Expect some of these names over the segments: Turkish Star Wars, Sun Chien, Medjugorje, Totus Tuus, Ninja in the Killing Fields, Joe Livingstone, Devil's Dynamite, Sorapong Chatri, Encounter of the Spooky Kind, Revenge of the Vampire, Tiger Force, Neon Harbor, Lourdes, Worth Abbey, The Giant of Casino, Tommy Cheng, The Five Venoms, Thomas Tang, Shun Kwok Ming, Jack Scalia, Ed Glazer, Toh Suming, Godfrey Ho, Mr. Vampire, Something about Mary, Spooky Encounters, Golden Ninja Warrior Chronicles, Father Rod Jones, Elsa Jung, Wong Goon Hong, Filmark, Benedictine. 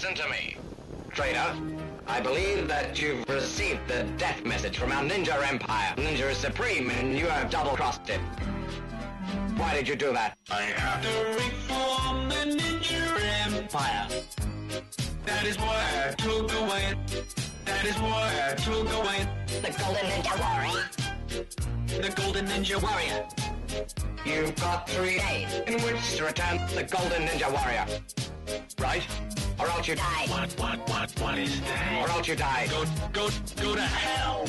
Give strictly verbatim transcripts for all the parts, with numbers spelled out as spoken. Listen to me. Traitor, I believe that you've received the death message from our ninja empire. Ninja is supreme, and you have double-crossed it. Why did you do that? I have to reform the ninja empire. That is why I took away. That is why I took away. The Golden Ninja Warrior. The Golden Ninja Warrior. You've got three days in which to return the Golden Ninja Warrior. Right? Or else you die. What, what, what, what is that? Or else you die. Go, go, go to hell.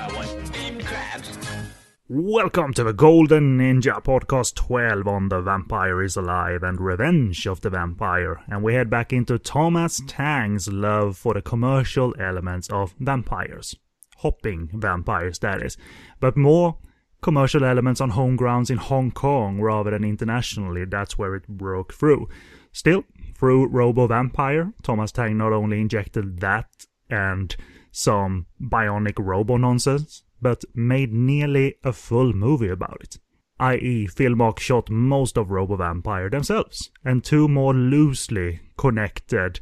I want steamed crabs. Welcome to the Golden Ninja Podcast twelve on The Vampire is Alive and Revenge of the Vampire. And we head back into Thomas Tang's love for the commercial elements of vampires. Hopping vampires, that is. But more commercial elements on home grounds in Hong Kong rather than internationally. That's where it broke through. Still, through Robo Vampire, Thomas Tang not only injected that and some bionic robo nonsense, but made nearly a full movie about it. that is, Filmark shot most of Robo Vampire themselves, and two more loosely connected,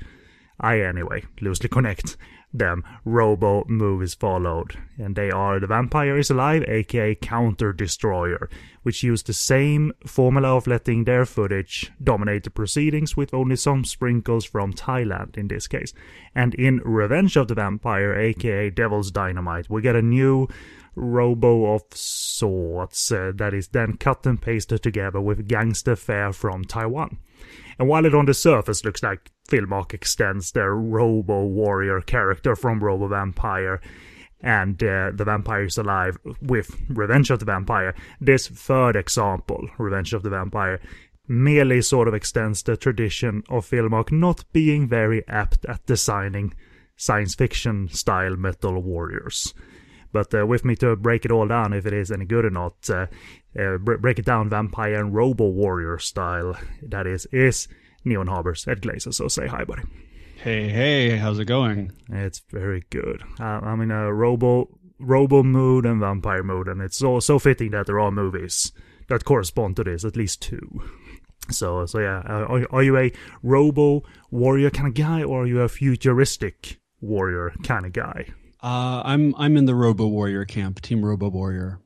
I anyway, loosely connect them, Robo movies followed, and they are The Vampire is Alive, aka Counter Destroyer, which used the same formula of letting their footage dominate the proceedings with only some sprinkles from Thailand in this case. And in Revenge of the Vampire, aka Devil's Dynamite, we get a new Robo of sorts uh, that is then cut and pasted together with gangster fare from Taiwan. And while it on the surface looks like Filmark extends their Robo-Warrior character from Robo-Vampire and uh, The Vampire is Alive with Revenge of the Vampire, this third example, Revenge of the Vampire, merely sort of extends the tradition of Filmark not being very apt at designing science fiction-style metal warriors. But uh, with me to break it all down, if it is any good or not, uh, uh, br- break it down vampire and robo-warrior style, that is, is Neon Harbor's Ed Glazer, so say hi, buddy. Hey, hey, how's it going? It's very good. Uh, I'm in a robo robo mood and vampire mood, and it's so, so fitting that there are movies that correspond to this, at least two. So, so yeah, uh, are, are you a robo-warrior kind of guy, or are you a futuristic warrior kind of guy? Uh, I'm I'm in the Robo Warrior camp, Team Robo Warrior.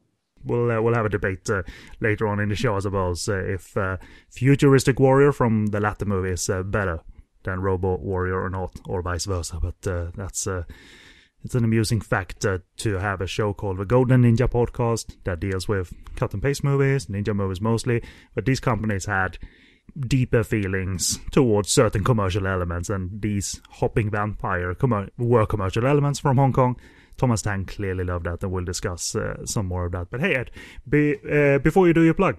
We'll uh, we'll have a debate uh, later on in the show, I suppose, uh, if uh, futuristic warrior from the latter movie is uh, better than Robo Warrior or not, or vice versa. But uh, that's uh, it's an amusing fact uh, to have a show called the Golden Ninja Podcast that deals with cut and paste movies, ninja movies mostly, but these companies had deeper feelings towards certain commercial elements, and these hopping vampire com- were commercial elements from Hong Kong. Thomas Tang clearly loved that, and we'll discuss uh, some more of that. But hey, Ed, be, uh, before you do your plug,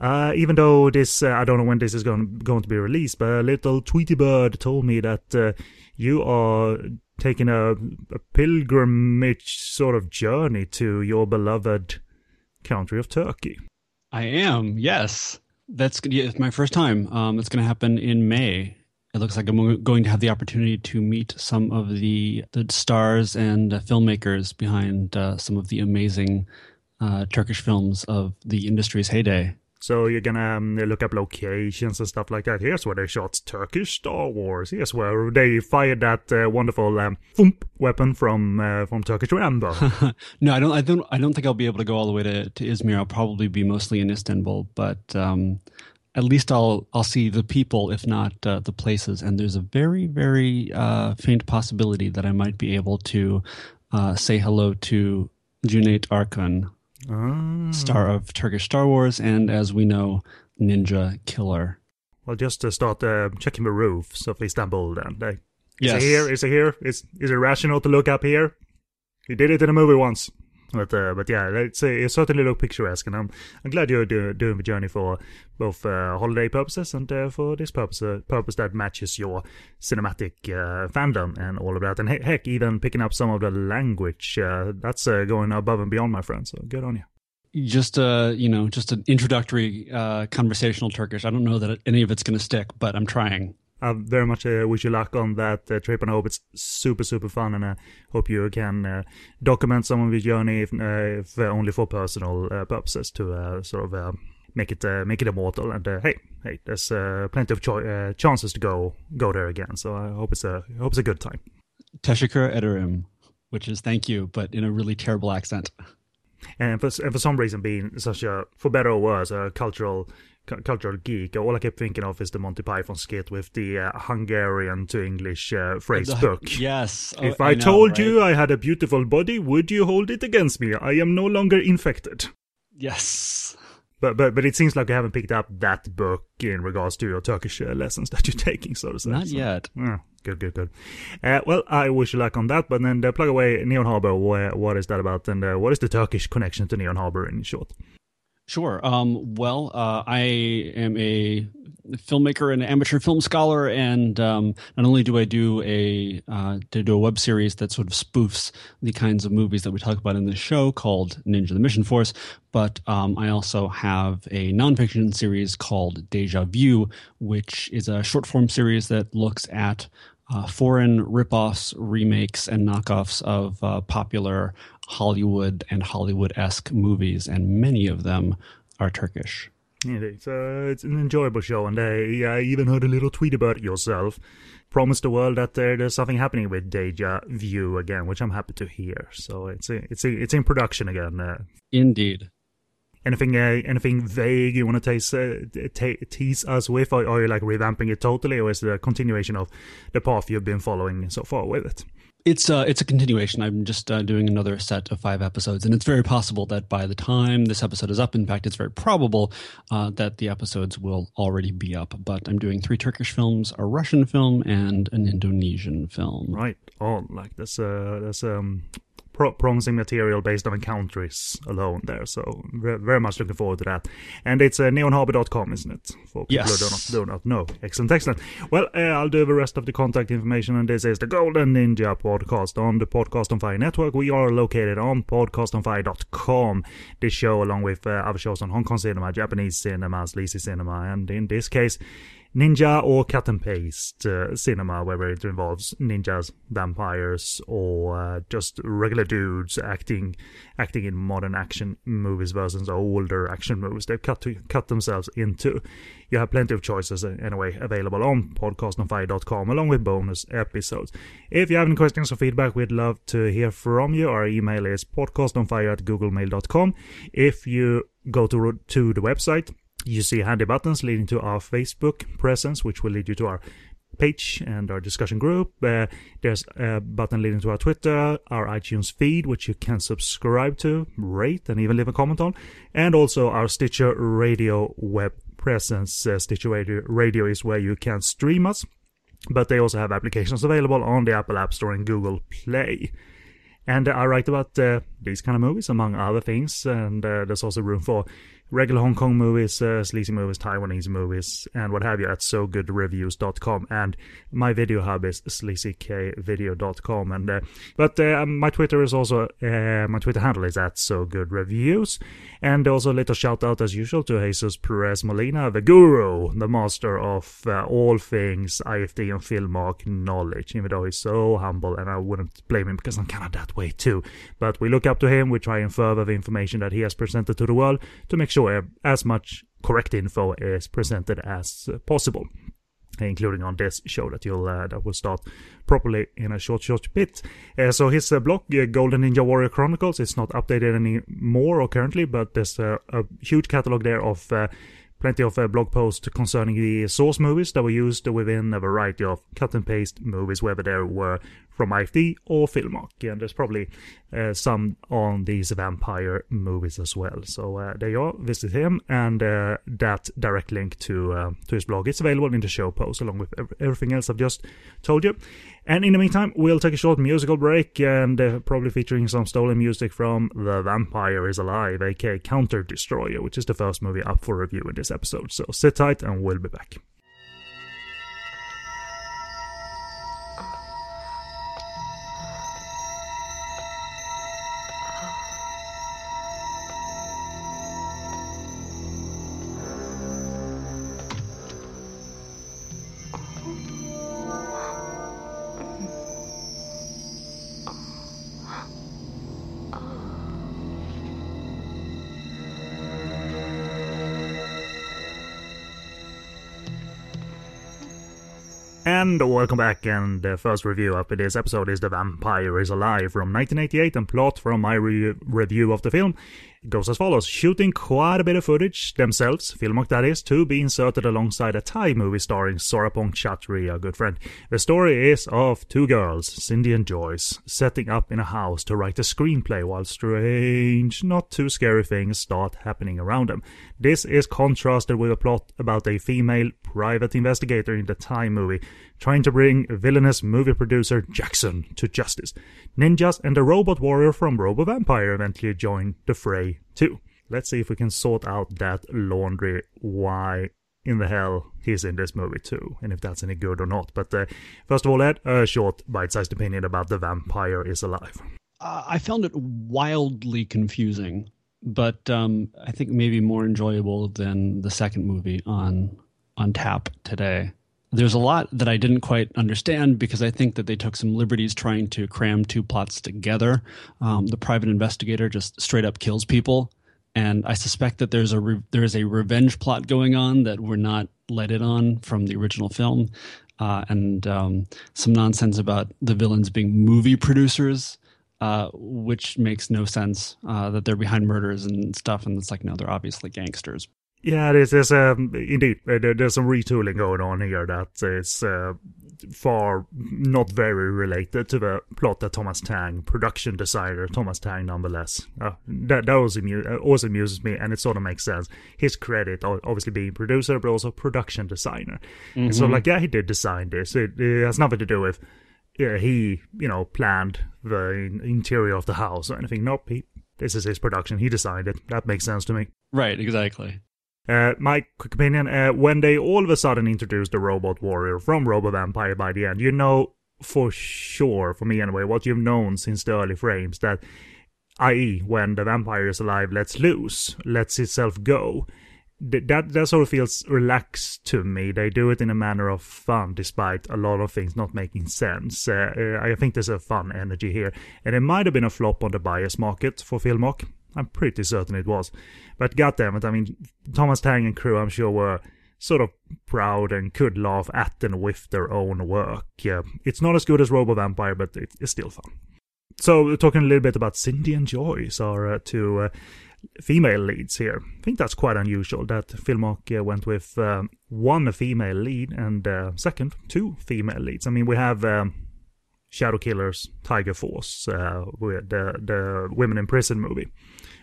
uh, even though this, uh, I don't know when this is going, going to be released, but a little Tweety Bird told me that uh, you are taking a, a pilgrimage sort of journey to your beloved country of Turkey. I am, yes. That's yeah, it's my first time. Um, it's going to happen in May. It looks like I'm going to have the opportunity to meet some of the, the stars and uh, filmmakers behind uh, some of the amazing uh, Turkish films of the industry's heyday. So you're going to um, look up locations and stuff like that. Here's where they shot Turkish Star Wars. Here's where they fired that uh, wonderful um, thump weapon from uh, from Turkish Rambo. No, I don't. I don't. I don't think I'll be able to go all the way to, to Izmir. I'll probably be mostly in Istanbul, but um, at least I'll I'll see the people, if not uh, the places. And there's a very very uh, faint possibility that I might be able to uh, say hello to Cüneyt Arkın. Oh. Star of Turkish Star Wars, and as we know, Ninja Killer. Well, just to start uh, checking the roofs of Istanbul, then. Like, yes. Is it here? Is it here? Is is it rational to look up here? You did it in a movie once, but uh, but yeah, it's, it certainly looked picturesque, and I'm I'm glad you're do, doing the journey for both uh, holiday purposes and uh, for this purpose uh, purpose that matches your cinematic uh, fandom and all of that, and he- heck, even picking up some of the language. Uh, that's uh, going above and beyond, my friend. So good on you. Just uh, you know, just an introductory uh, conversational Turkish. I don't know that any of it's going to stick, but I'm trying. I very much uh, wish you luck on that uh, trip, and I hope it's super, super fun, and I uh, hope you can uh, document some of your journey, if, uh, if only for personal uh, purposes, to uh, sort of uh, make it uh, make it immortal. And uh, hey, hey, there's uh, plenty of cho- uh, chances to go go there again. So I hope it's a I hope it's a good time. Teşekkür ederim, which is thank you, but in a really terrible accent. And for and for some reason, being such a, for better or worse, a cultural cu- cultural geek, all I kept thinking of is the Monty Python skit with the uh, Hungarian to English uh, phrase the, book. Yes. Oh, if I, I know, told right? you I had a beautiful body, would you hold it against me? I am no longer infected. Yes. But but but it seems like you haven't picked up that book in regards to your Turkish uh, lessons that you're taking, so to say. Not so, yet. Yeah. Good, good, good. Uh, well, I wish you luck on that, but then uh, plug away Neon Harbor. Wh- what is that about, and uh, what is the Turkish connection to Neon Harbor in short? Sure. Um, well, uh, I am a filmmaker and amateur film scholar, and um, not only do I do a uh, to do a web series that sort of spoofs the kinds of movies that we talk about in this show called Ninja: The Mission Force, but um, I also have a nonfiction series called Déjà Vu, which is a short form series that looks at uh, foreign ripoffs, remakes, and knockoffs of uh, popular Hollywood and Hollywood-esque movies, and many of them are Turkish. Yeah, it's, uh, it's an enjoyable show, and uh, I even heard a little tweet about it yourself. Promised the world that uh, there's something happening with Déjà Vu again, which I'm happy to hear. So it's it's it's in production again. Uh, Indeed. Anything uh, anything vague you want to tease, uh, t- tease us with, or are you like revamping it totally, or is it a continuation of the path you've been following so far with it? It's uh, it's a continuation. I'm just uh, doing another set of five episodes, and it's very possible that by the time this episode is up, in fact, it's very probable uh, that the episodes will already be up. But I'm doing three Turkish films, a Russian film, and an Indonesian film. Right on. Like that's uh, that's um pro- promising material based on encounters alone there. So re- very much looking forward to that. And it's uh, neon harbor dot com, isn't it? For people yes. who do not, do not know. Excellent, excellent. Well, uh, I'll do the rest of the contact information, and this is the Golden Ninja Podcast. Podcast on the Podcast on Fire network. We are located on podcast on fire dot com. This show, along with uh, other shows on Hong Kong cinema, Japanese cinema, sleazy cinema, and in this case, ninja or cut and paste uh, cinema, whether it involves ninjas, vampires, or uh, just regular dudes acting acting in modern action movies versus older action movies they've cut to, cut themselves into. You have plenty of choices uh, anyway available on podcast on fire dot com, along with bonus episodes. If you have any questions or feedback, we'd love to hear from you. Our email is podcast on fire at google mail dot com. If you go to to the website, you see handy buttons leading to our Facebook presence, which will lead you to our page and our discussion group. Uh, there's a button leading to our Twitter, our iTunes feed, which you can subscribe to, rate, and even leave a comment on, and also our Stitcher Radio web presence. Uh, Stitcher Radio, Radio is where you can stream us, but they also have applications available on the Apple App Store and Google Play. And uh, I write about uh, these kind of movies, among other things, and uh, there's also room for regular Hong Kong movies, uh, sleazy movies, Taiwanese movies, and what have you at so good reviews dot com. And my video hub is sleazy k video dot com. And uh, but uh, my Twitter is also uh, my Twitter handle is at SoGoodReviews. And also a little shout out as usual to Jesús Pérez Molina, the guru, the master of uh, all things I F D and Filmark knowledge. Even though he's so humble, and I wouldn't blame him because I'm kind of that way too. But we look up to him. We try and further the information that he has presented to the world to make sure as much correct info is presented as possible, including on this show that you'll uh, that will start properly in a short short bit. Uh, so his uh, blog, uh, Golden Ninja Warrior Chronicles, it's not updated anymore or currently, but there's uh, a huge catalog there of uh, plenty of uh, blog posts concerning the source movies that were used within a variety of cut and paste movies, whether they were from I F D or Filmark, and there's probably uh, some on these vampire movies as well. So uh, there you are, visit him, and uh, that direct link to uh, to his blog is available in the show post, along with everything else I've just told you. And in the meantime, we'll take a short musical break, and uh, probably featuring some stolen music from The Vampire is Alive, aka Counter Destroyer, which is the first movie up for review in this episode. So sit tight, and we'll be back. And welcome back, and the first review of this episode is The Vampire is Alive from nineteen eighty-eight, and plot from my re review of the film goes as follows. Shooting quite a bit of footage themselves, Filmark that is, to be inserted alongside a Thai movie starring Sorapong Chatri, a good friend. The story is of two girls, Cindy and Joyce, setting up in a house to write a screenplay while strange, not too scary things start happening around them. This is contrasted with a plot about a female private investigator in the Thai movie, trying to bring villainous movie producer Jackson to justice. Ninjas and the robot warrior from Robo Vampire eventually join the fray too. Let's see if we can sort out that laundry why in the hell he's in this movie too, and if that's any good or not. But uh, first of all, Ed, a short bite-sized opinion about The Vampire is Alive. Uh, I found it wildly confusing, but um, I think maybe more enjoyable than the second movie on on tap today. There's a lot that I didn't quite understand because I think that they took some liberties trying to cram two plots together. Um, the private investigator just straight up kills people, and I suspect that there's a re there's a revenge plot going on that we're not let in on from the original film, uh, and um, some nonsense about the villains being movie producers, uh, which makes no sense, uh, that they're behind murders and stuff, and it's like, no, they're obviously gangsters. Yeah, there's, there's um, indeed, there's some retooling going on here that is uh, far not very related to the plot that Thomas Tang, production designer Thomas Tang nonetheless. Uh, that that also, also amuses me, and it sort of makes sense. His credit, obviously being producer, but also production designer. Mm-hmm. And so like, yeah, he did design this. It, it has nothing to do with yeah, he, you know, planned the interior of the house or anything. Nope, he, this is his production. He designed it. That makes sense to me. Right, exactly. Uh, my quick opinion, uh, when they all of a sudden introduced the robot warrior from Robo Vampire by the end, you know for sure, for me anyway, what you've known since the early frames, that that is when the vampire is alive, lets loose, lets itself go. That, that sort of feels relaxed to me. They do it in a manner of fun, despite a lot of things not making sense. Uh, I think there's a fun energy here. And it might have been a flop on the buyer's market for Filmark. I'm pretty certain it was. But goddammit, I mean, Thomas Tang and crew, I'm sure, were sort of proud and could laugh at and with their own work. Yeah, it's not as good as Robo Vampire, but it, it's still fun. So we're talking a little bit about Cindy and Joyce, our uh, two uh, female leads here. I think that's quite unusual that Filmark uh, went with um, one female lead and uh, second, two female leads. I mean, we have... Um, Shadow Killers, Tiger Force, uh, the the women in prison movie,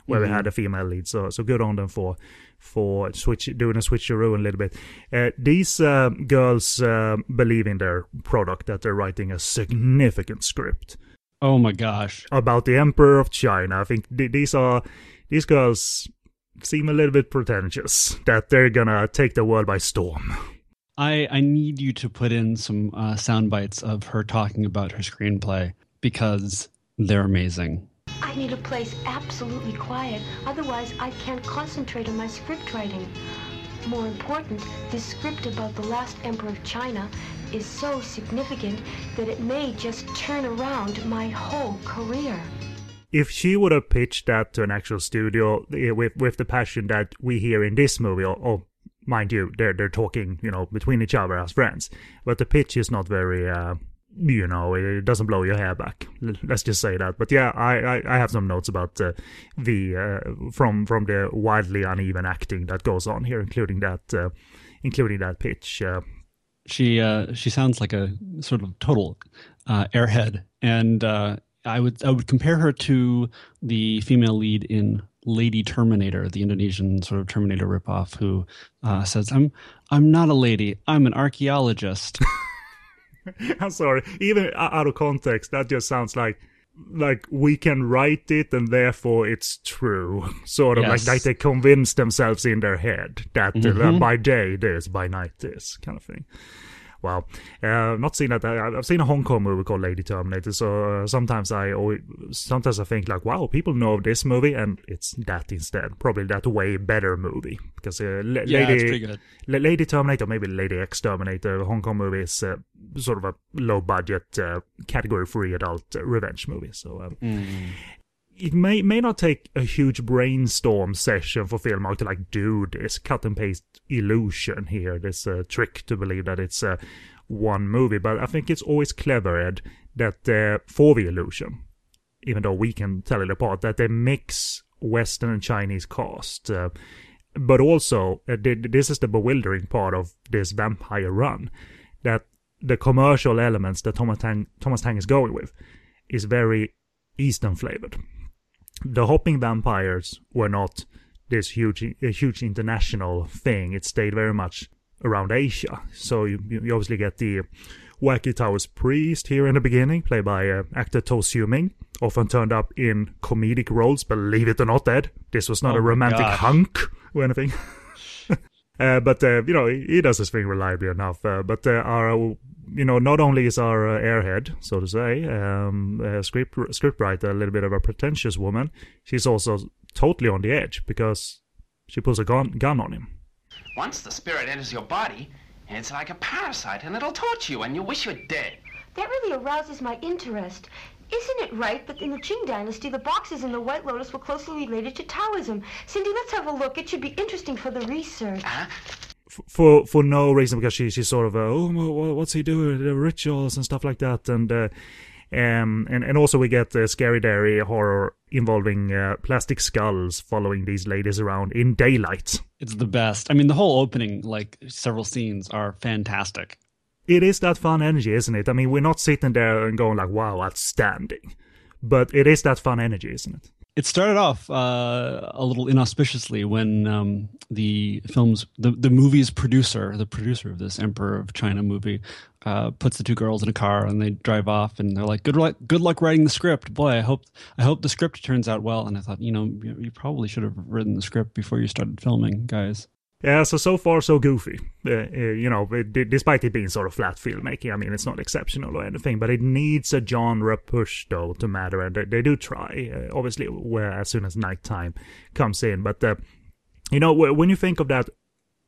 where mm-hmm. we had a female lead. So so good on them for for switch doing a switcheroo a little bit. Uh, these uh, girls uh, believe in their product, that they're writing a significant script. Oh my gosh! About the Emperor of China. I think th these are these girls seem a little bit pretentious that they're gonna take the world by storm. I, I need you to put in some uh, sound bites of her talking about her screenplay, because they're amazing. I need a place absolutely quiet, otherwise I can't concentrate on my script writing. More important, this script about the last emperor of China is so significant that it may just turn around my whole career. If she would have pitched that to an actual studio with, with the passion that we hear in this movie, or, or mind you, they're they're talking, you know, between each other as friends. But the pitch is not very, uh, you know, it doesn't blow your hair back. Let's just say that. But yeah, I I, I have some notes about uh, the uh, from from the wildly uneven acting that goes on here, including that uh, including that pitch. Uh, she uh, she sounds like a sort of total uh, airhead, and uh, I would I would compare her to the female lead in Lady Terminator, the Indonesian sort of Terminator ripoff, who uh, says, "I'm, I'm not a lady. I'm an archaeologist." I'm sorry, even out of context, that just sounds like, like we can write it, and therefore it's true. Sort of yes. like, like they convince themselves in their head that mm-hmm. uh, by day this, by night this, kind of thing. Wow, uh, not seen that. I've seen a Hong Kong movie called Lady Terminator. So uh, sometimes I, always, sometimes I think like, wow, people know of this movie, and it's that instead. Probably that way better movie, because uh, yeah, Lady, it's pretty good. Lady Terminator, maybe Lady X Terminator, Hong Kong movie is uh, sort of a low budget, uh, category free adult uh, revenge movie. So um, mm. it may may not take a huge brainstorm session for Filmark to like do this cut and paste illusion here, this uh, trick to believe that it's uh, one movie. But I think it's always clever, Ed, that uh, for the illusion, even though we can tell it apart, that they mix Western and Chinese cast. Uh, but also, uh, they, this is the bewildering part of this vampire run, that the commercial elements that Thomas Tang, Thomas Tang is going with is very Eastern flavored. The hopping vampires were not this huge, a huge international thing. It stayed very much around Asia. So you, you obviously get the wacky Taoist priest here in the beginning, played by uh, actor Toh Suming, often turned up in comedic roles. Believe it or not, Ed, this was not oh a romantic gosh. hunk or anything. uh, but uh, you know, he, he does his thing reliably enough. Uh, but uh, our, you know, not only is our uh, airhead, so to say, um, uh, script scriptwriter, a little bit of a pretentious woman, she's also totally on the edge because she pulls a gun, gun on him. Once the spirit enters your body, it's like a parasite, and it'll torture you, and you wish you're dead. That really arouses my interest. Isn't it right that in the Qing dynasty, the boxes in the White Lotus were closely related to Taoism? Cindy, let's have a look. It should be interesting for the research. Uh-huh. For for no reason, because she she's sort of, uh, oh, what's he doing? The rituals and stuff like that. And uh, um, and, and also we get uh, scary dairy horror involving uh, plastic skulls following these ladies around in daylight. It's the best. I mean, the whole opening, like several scenes, are fantastic. It is that fun energy, isn't it? I mean, we're not sitting there and going like, wow, outstanding. But it is that fun energy, isn't it? It started off uh, a little inauspiciously when um, the film's, the, the movie's producer, the producer of this Emperor of China movie, uh, puts the two girls in a car and they drive off and they're like, good luck, good luck writing the script. Boy, I hope I hope the script turns out well. And I thought, you know, you probably should have written the script before you started filming, guys. Yeah, so, so far, so goofy. Uh, uh, you know, it, despite it being sort of flat filmmaking, I mean, it's not exceptional or anything, but it needs a genre push, though, to matter, and they, they do try, uh, obviously, where as soon as nighttime comes in. But, uh, you know, w- when you think of that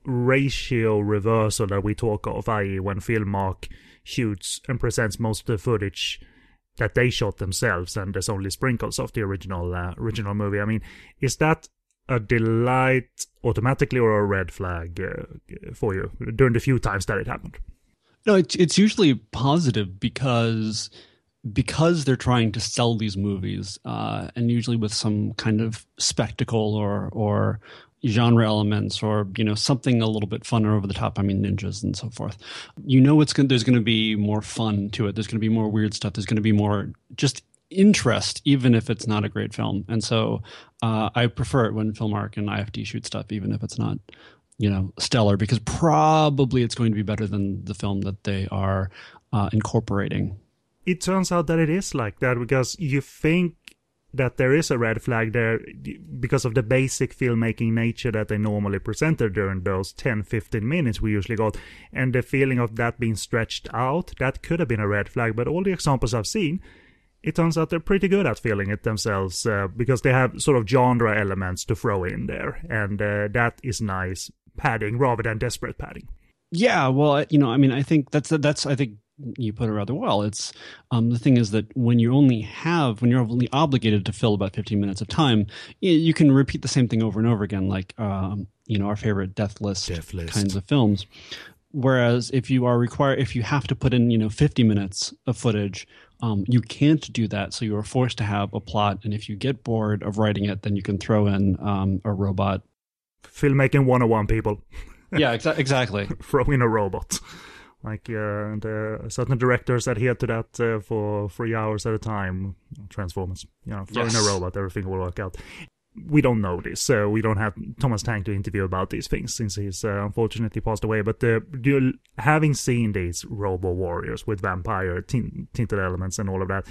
ratio reversal that we talk of, that is when Filmark shoots and presents most of the footage that they shot themselves, and there's only sprinkles of the original uh, original movie, I mean, is that a delight automatically or a red flag uh, for you during the few times that it happened? No, it's, it's usually positive because because they're trying to sell these movies uh, and usually with some kind of spectacle or or genre elements or, you know, something a little bit fun or over the top. I mean, ninjas and so forth. You know, it's gonna, there's going to be more fun to it. There's going to be more weird stuff. There's going to be more just interest, even if it's not a great film. And so uh, I prefer it when Filmark and I F D shoot stuff, even if it's not, you know, stellar, because probably it's going to be better than the film that they are uh, incorporating. It turns out that it is like that, because you think that there is a red flag there because of the basic filmmaking nature that they normally presented during those ten to fifteen minutes we usually got. And the feeling of that being stretched out, that could have been a red flag. But all the examples I've seen, it turns out they're pretty good at feeling it themselves uh, because they have sort of genre elements to throw in there. And uh, that is nice padding rather than desperate padding. Yeah, well, you know, I mean, I think that's, that's I think you put it rather well. It's um, the thing is that when you only have, when you're only obligated to fill about fifteen minutes of time, you, you can repeat the same thing over and over again, like, um, you know, our favorite death list, death list kinds of films. Whereas if you are required, if you have to put in, you know, fifty minutes of footage, Um, you can't do that, so you are forced to have a plot, and if you get bored of writing it, then you can throw in um, a robot. Filmmaking one oh one, people. Yeah, exa- exactly. Throw in a robot. Like, uh, and, uh, certain directors adhere to that uh, for three hours at a time. Transformers. You know, throw yes. in a robot, everything will work out. We don't know this, so uh, we don't have Thomas Tang to interview about these things since he's uh, unfortunately passed away. But uh, having seen these Robo Warriors with vampire t- tinted elements and all of that,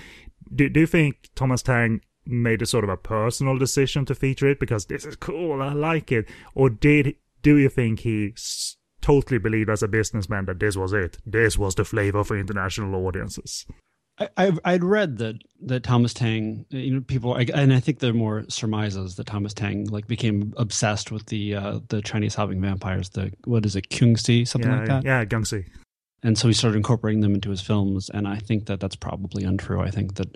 do, do you think Thomas Tang made a sort of a personal decision to feature it because this is cool, I like it? Or did do you think he s- totally believed as a businessman that this was it? This was the flavor for international audiences? I, I'd read that, that Thomas Tang, you know, people, and I think there are more surmises that Thomas Tang like became obsessed with the uh, the Chinese hopping vampires. The what is it, Kungsi, something yeah, like that. Yeah, Kungsi. And so he started incorporating them into his films, and I think that that's probably untrue. I think that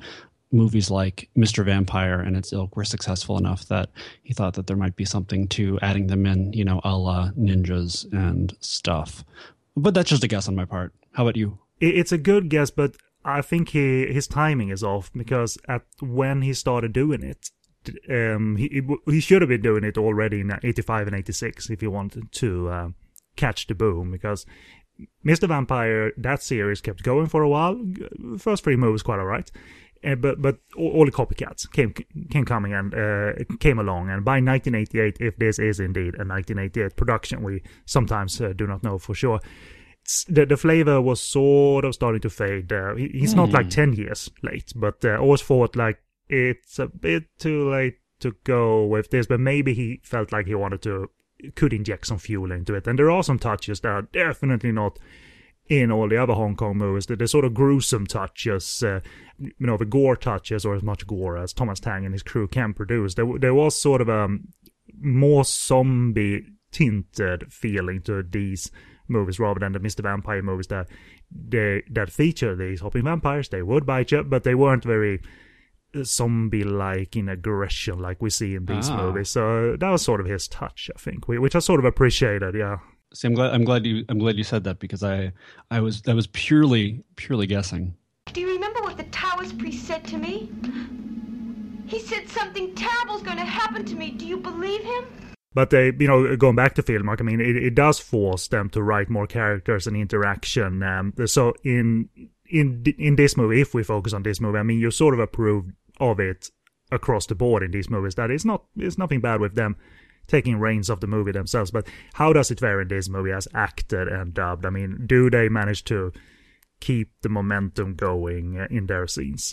movies like Mister Vampire and its ilk were successful enough that he thought that there might be something to adding them in, you know, a la ninjas and stuff. But that's just a guess on my part. How about you? It's a good guess, but I think he his timing is off, because at when he started doing it, um, he he should have been doing it already in eighty-five and eighty-six if he wanted to uh, catch the boom, because Mister Vampire, that series kept going for a while. First three movies quite all right. Uh, but but all, all the copycats came came coming and uh, came along, and by nineteen eighty-eight, if this is indeed a nineteen eighty-eight production, we sometimes uh, do not know for sure. It's, the the flavor was sort of starting to fade. Uh, he, he's mm. not like ten years late, but I uh, always thought like it's a bit too late to go with this. But maybe he felt like he wanted to could inject some fuel into it, and there are some touches that are definitely not in all the other Hong Kong movies, the, the sort of gruesome touches, uh, you know, the gore touches, or as much gore as Thomas Tang and his crew can produce. There, there was sort of a more zombie-tinted feeling to these movies rather than the Mister Vampire movies that they, that feature these hopping vampires. They would bite you, but they weren't very zombie-like in aggression like we see in these ah. movies. So that was sort of his touch, I think, which I sort of appreciated, yeah. See, I'm glad. I'm glad you. I'm glad you said that, because I, I was. That was purely, purely guessing. Do you remember what the Taoist priest said to me? He said something terrible is going to happen to me. Do you believe him? But they, you know, going back to Filmark, I mean, it, it does force them to write more characters and interaction. Um, so in in in this movie, if we focus on this movie, I mean, you sort of approve of it across the board in these movies. That it's not. It's nothing bad with them taking reins of the movie themselves, but how does it vary in this movie as acted and dubbed? I mean, do they manage to keep the momentum going in their scenes?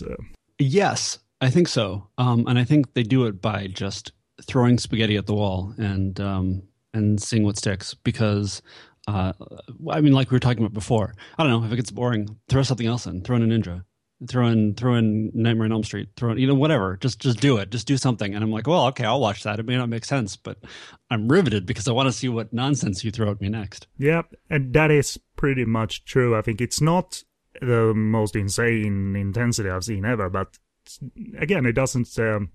Yes, I think so. Um, and I think they do it by just throwing spaghetti at the wall and um, and seeing what sticks, because, uh, I mean, like we were talking about before, I don't know, if it gets boring, throw something else in, throw in a ninja. Throw in, throw in Nightmare on Elm Street. Throw in, you know, whatever. Just, just do it. Just do something. And I'm like, well, okay, I'll watch that. It may not make sense, but I'm riveted because I want to see what nonsense you throw at me next. Yeah, and that is pretty much true. I think it's not the most insane intensity I've seen ever, but again, it doesn't um,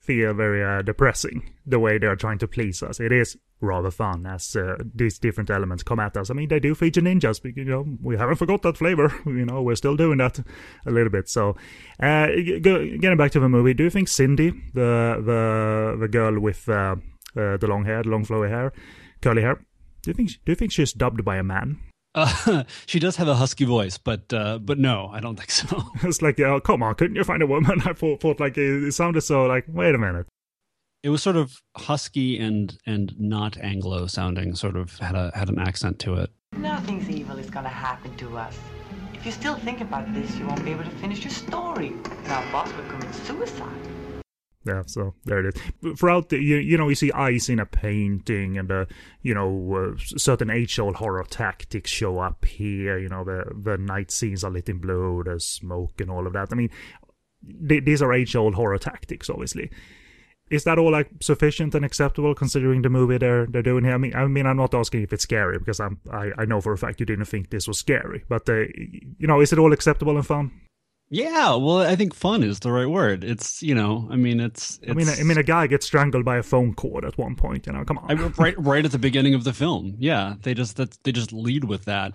feel very uh, depressing the way they are trying to please us. It is rather fun as uh, these different elements come at us. I mean, they do feature ninjas, but, you know, we haven't forgot that flavor. You know, we're still doing that a little bit. So, uh, getting back to the movie, do you think Cindy, the the the girl with uh, uh, the long hair, the long flowy hair, curly hair, do you think do you think she's dubbed by a man? Uh, she does have a husky voice, but uh, but no, I don't think so. It's like, oh, come on, couldn't you find a woman? I thought, thought like it, it sounded so like, wait a minute. It was sort of husky and and not Anglo sounding, sort of had a had an accent to it. Nothing's evil is going to happen to us. If you still think about this, you won't be able to finish your story. Now, boss would commit suicide. Yeah, so there it is. Throughout the, you, you know, you see eyes in a painting, and the, you know, uh, certain age-old horror tactics show up here. You know, the the night scenes are lit in blue, the smoke, and all of that. I mean, th- these are age-old horror tactics, obviously. Is that all like sufficient and acceptable considering the movie they're they're doing here? I mean, I mean, I'm not asking if it's scary, because I'm I, I know for a fact you didn't think this was scary. But uh, you know, is it all acceptable and fun? Yeah, well, I think fun is the right word. It's, you know, I mean, it's, it's I mean, I mean, a guy gets strangled by a phone cord at one point. You know, come on, I, right, right at the beginning of the film. Yeah, they just that they just lead with that.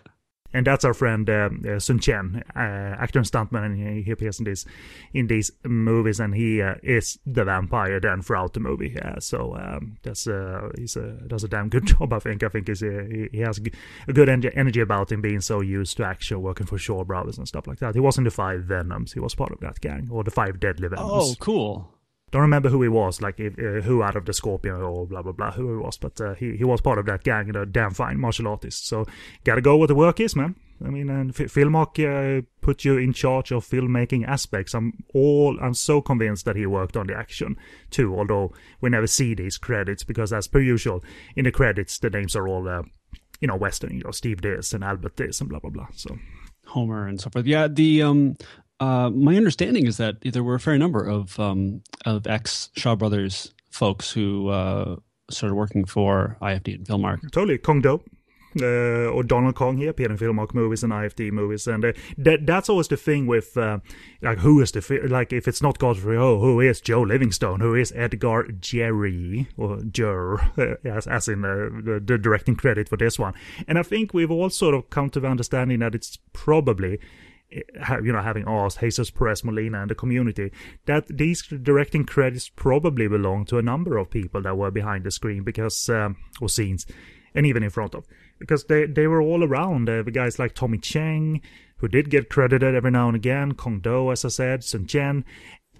And that's our friend uh, uh, Sun Chien, uh, actor and stuntman, and he, he appears in these in these movies, and he uh, is the vampire then throughout the movie. Yeah, so um, that's uh, he's a does a damn good job. I think I think he's a, he has a good energy about him, being so used to action, working for Shaw Brothers and stuff like that. He was in the Five Venoms. He was part of that gang, or the Five Deadly Venoms. Oh, cool. Don't remember who he was, like uh, who out of the Scorpion or blah blah blah, who he was, but uh, he he was part of that gang, you know, damn fine martial artist. So gotta go where the work is, man. I mean, and F- Filmark uh, put you in charge of filmmaking aspects. I'm all I'm so convinced that he worked on the action too, although we never see these credits because, as per usual, in the credits the names are all uh, you know, Western, you know, Steve this and Albert this and blah blah blah. So Homer and so forth. Yeah, the um. Uh, my understanding is that there were a fair number of um, of ex Shaw Brothers folks who uh, started working for I F D and Filmark. Totally, Kong Do. uh, or Donald Kong here, appeared in Filmark movies and I F D movies, and uh, that that's always the thing with uh, like who is the like if it's not Godfrey Ho, who is Joe Livingstone, who is Edgar Jerry or Jer, uh, as as in uh, the, the directing credit for this one. And I think we've all sort of come to the understanding that it's probably, you know, having asked Jesús Pérez Molina and the community, that these directing credits probably belong to a number of people that were behind the screen, because um, or scenes, and even in front of, because they, they were all around. Uh, the guys like Tommy Cheng, who did get credited every now and again, Kong Do, as I said, Sun Chien,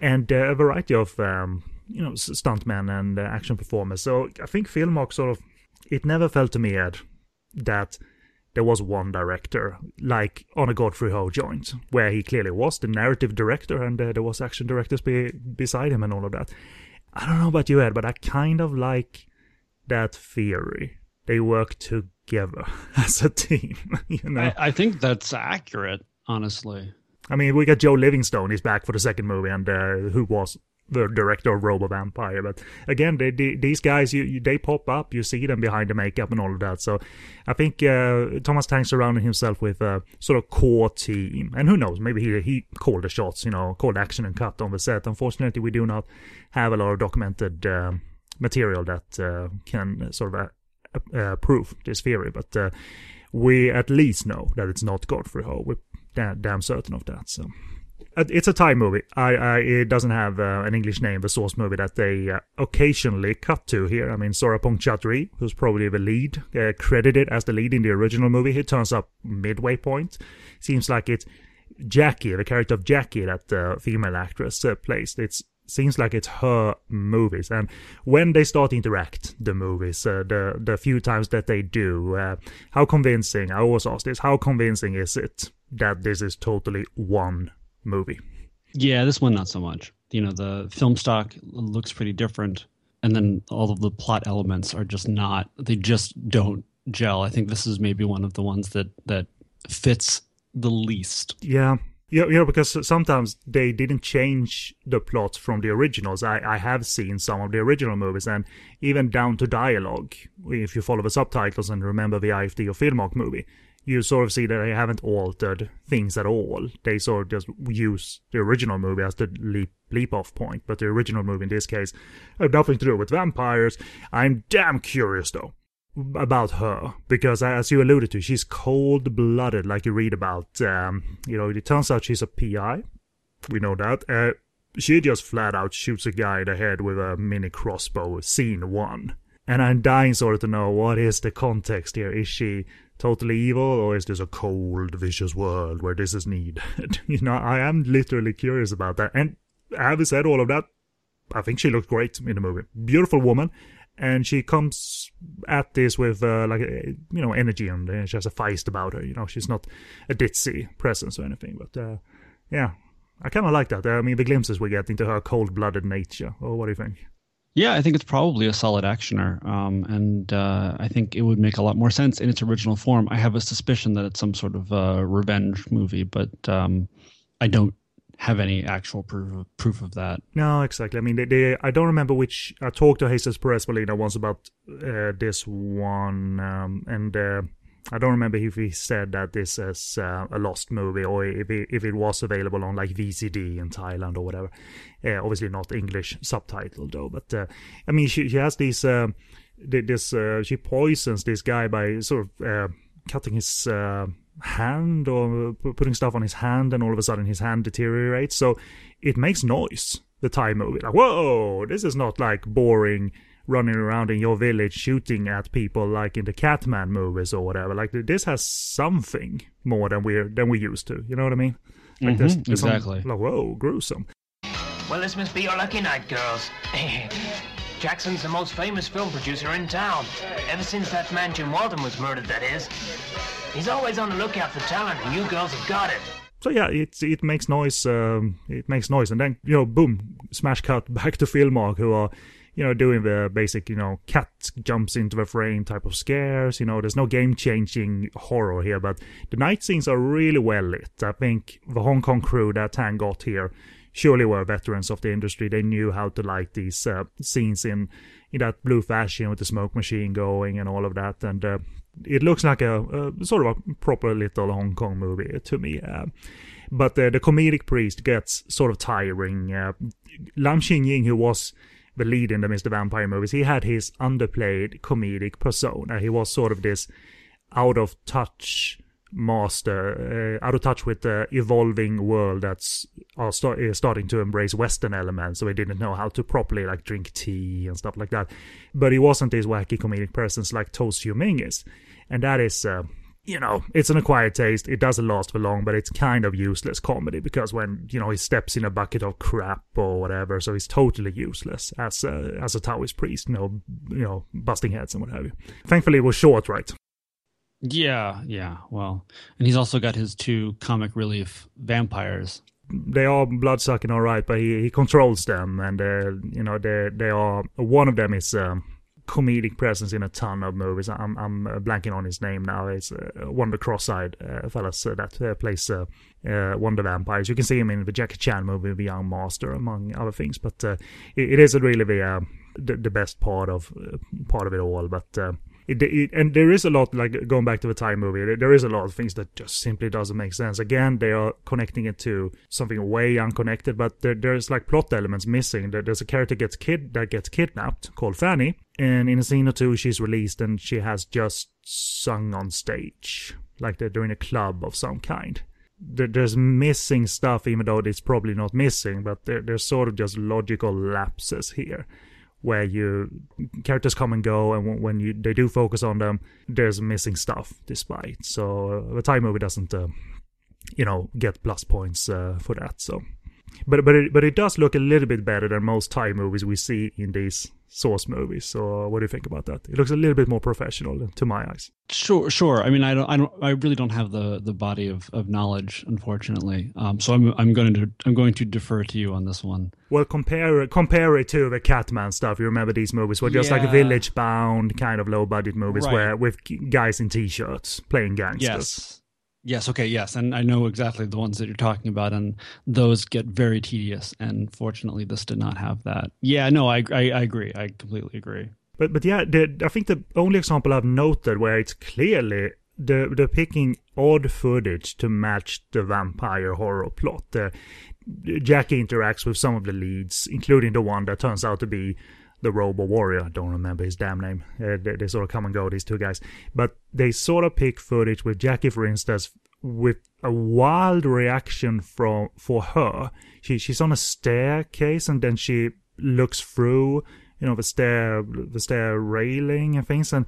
and uh, a variety of um, you know stuntmen and uh, action performers. So I think Filmark sort of, it never felt to me, Ed, that there was one director, like on a Godfrey Ho joint, where he clearly was the narrative director and uh, there was action directors be- beside him and all of that. I don't know about you, Ed, but I kind of like that theory. They work together as a team, you know? I, I think that's accurate, honestly. I mean, we got Joe Livingstone, he's back for the second movie, and uh, who was the director of Robo Vampire. But again, they, they, these guys, you, you they pop up, you see them behind the makeup and all of that. So I think uh, Thomas Tang surrounded himself with a sort of core team. And who knows, maybe he he called the shots, you know, called action and cut on the set. Unfortunately, we do not have a lot of documented uh, material that uh, can sort of uh, uh, prove this theory. But uh, we at least know that it's not Godfrey Ho. We're damn, damn certain of that, so... It's a Thai movie. I, I, it doesn't have uh, an English name, the source movie that they uh, occasionally cut to here. I mean, Sorapong Chatri, who's probably the lead, uh, credited as the lead in the original movie, he turns up midway point. Seems like it's Jackie, the character of Jackie that the uh, female actress uh, plays. It seems like it's her movies. And when they start to interact, the movies, uh, the, the few times that they do, uh, how convincing, I always ask this, how convincing is it that this is totally one movie? Yeah, this one not so much. You know, the film stock looks pretty different, and then all of the plot elements are just not, they just don't gel. I think this is maybe one of the ones that that fits the least. Yeah. Yeah, yeah, because sometimes they didn't change the plot from the originals. I, I have seen some of the original movies, and even down to dialogue, if you follow the subtitles and remember the I F D or Filmark movie, you sort of see that they haven't altered things at all. They sort of just use the original movie as the leap, leap off point. But the original movie in this case had nothing to do with vampires. I'm damn curious, though, about her. Because as you alluded to, she's cold-blooded, like you read about. Um, you know, it turns out she's a P I. We know that. Uh, she just flat out shoots a guy in the head with a mini crossbow, scene one. And I'm dying sort of to know, what is the context here? Is she totally evil, or is this a cold, vicious world where this is needed? You know, I am literally curious about that. And having said all of that, I think she looked great in the movie. Beautiful woman, and she comes at this with uh, like a, you know energy, and uh, she has a feist about her. You know, she's not a ditzy presence or anything. But uh, yeah, I kind of like that. I mean, the glimpses we get into her cold-blooded nature. Oh, what do you think? Yeah, I think it's probably a solid actioner, um, and uh, I think it would make a lot more sense in its original form. I have a suspicion that it's some sort of uh, revenge movie, but um, I don't have any actual proof of, proof of that. No, exactly. I mean, they, they, I don't remember which. I talked to Jesús Pérez Molina once about uh, this one, um, and uh, I don't remember if he said that this is uh, a lost movie, or if it, if it was available on like V C D in Thailand or whatever. Uh, obviously not English subtitled though. But uh, I mean, she she has these uh, this uh, she poisons this guy by sort of uh, cutting his uh, hand or putting stuff on his hand, and all of a sudden his hand deteriorates. So it makes noise. The Thai movie, like, whoa, this is not like boring running around in your village shooting at people like in the Catman movies or whatever. Like, this has something more than we're than we used to. You know what I mean? Like, mm-hmm, there's, there's exactly. Like, whoa, gruesome. Well, this must be your lucky night, girls. Jackson's the most famous film producer in town. Ever since that man Jim Walton was murdered, that is. He's always on the lookout for talent, and you girls have got it. So yeah, it it makes noise. Um, it makes noise, and then, you know, boom, smash cut back to Filmark, who are, you know, doing the basic, you know, cat jumps into the frame type of scares. You know, there's no game-changing horror here, but the night scenes are really well lit. I think the Hong Kong crew that Tang got here surely were veterans of the industry. They knew how to light these uh, scenes in, in that blue fashion with the smoke machine going and all of that. And uh, it looks like a, a sort of a proper little Hong Kong movie to me. Uh, but uh, the comedic priest gets sort of tiring. Uh, Lam Xing-ying, who was the lead in the Mister Vampire movies, he had his underplayed comedic persona. He was sort of this out-of-touch master, uh, out of touch with the evolving world that's are start, is starting to embrace Western elements, so he didn't know how to properly like drink tea and stuff like that. But he wasn't these wacky comedic presence like Toh Suming is. And that is, uh, you know, it's an acquired taste. It doesn't last for long, but it's kind of useless comedy because when, you know, he steps in a bucket of crap or whatever, so he's totally useless as a, as a Taoist priest, you know, you know, busting heads and what have you. Thankfully, it was short, right? Yeah, yeah, well. And he's also got his two comic relief vampires. They are bloodsucking all right, but he, he controls them. And, uh, you know, they they are... One of them is um, comedic presence in a ton of movies. I'm I'm blanking on his name now. It's uh, one of the cross-eyed uh, fellas uh, that uh, plays uh, uh, one of the vampires. You can see him in the Jackie Chan movie, The Young Master, among other things. But uh, it, it isn't really the, uh, the, the best part of, uh, part of it all, but... Uh, It, it, and there is a lot, like going back to the Thai movie, there is a lot of things that just simply doesn't make sense. Again, they are connecting it to something way unconnected, but there, there's like plot elements missing. There, there's a character gets kid that gets kidnapped called Fanny, and in a scene or two she's released and she has just sung on stage, like they're doing a club of some kind. There, there's missing stuff, even though it's probably not missing, but there, there's sort of just logical lapses here, where you characters come and go, and when you they do focus on them, there's missing stuff despite. So the Thai movie doesn't, uh, you know, get plus points uh, for that. So, but but it, but it does look a little bit better than most Thai movies we see in these source movies. So what do you think about that? It looks a little bit more professional to my eyes. Sure, sure. I mean, I don't, I don't, I really don't have the the body of, of knowledge, unfortunately. Um, so I'm I'm going to I'm going to defer to you on this one. Well, compare compare it to the Catman stuff. You remember these movies were just yeah. like Village Bound kind of low budget movies, right, where with guys in t-shirts playing gangsters. Yes. Yes, okay, yes, and I know exactly the ones that you're talking about, and those get very tedious, and fortunately this did not have that. Yeah, no, I I, I agree. I completely agree. But but yeah, the, I think the only example I've noted where it's clearly the they're picking odd footage to match the vampire horror plot. Uh, Jackie interacts with some of the leads, including the one that turns out to be the Robo Warrior. I don't remember his damn name. Uh, they, they sort of come and go, these two guys. But they sort of pick footage with Jackie, for instance, with a wild reaction from for her. She she's on a staircase and then she looks through, you know, the stair the stair railing and things, and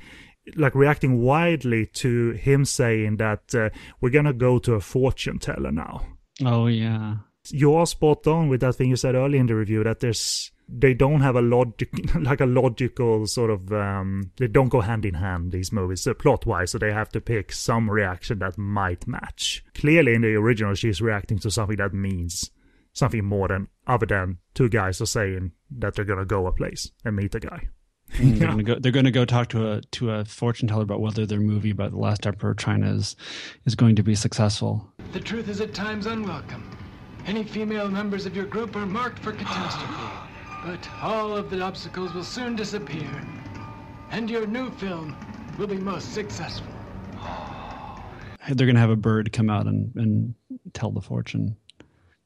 like reacting wildly to him saying that uh, we're gonna go to a fortune teller now. Oh yeah, you are spot on with that thing you said earlier in the review that there's. They don't have a logic, like a logical sort of. Um, they don't go hand in hand, these movies, uh, plot-wise. So they have to pick some reaction that might match. Clearly, in the original, she's reacting to something that means something more than other than two guys are saying that they're gonna go a place and meet a guy. Mm, they're, gonna go, they're gonna go talk to a to a fortune teller about whether their movie about the Last Emperor of China is is going to be successful. The truth is at times unwelcome. Any female members of your group are marked for catastrophe. But all of the obstacles will soon disappear, and your new film will be most successful. They're going to have a bird come out and, and tell the fortune.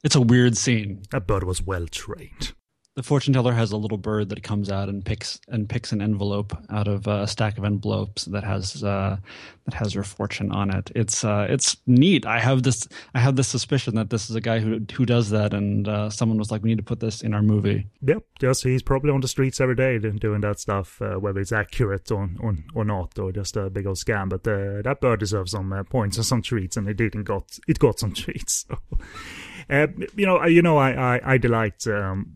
It's a weird scene. That bird was well trained. The fortune teller has a little bird that comes out and picks and picks an envelope out of a stack of envelopes that has uh, that has your fortune on it. It's uh, it's neat. I have this I have this suspicion that this is a guy who who does that, and uh, someone was like, "We need to put this in our movie." Yep, just he's probably on the streets every day doing that stuff, uh, whether it's accurate or, or or not, or just a big old scam. But uh, that bird deserves some uh, points and some treats, and it didn't got it got some treats. So. uh, you know, you know, I I, I delight. Um,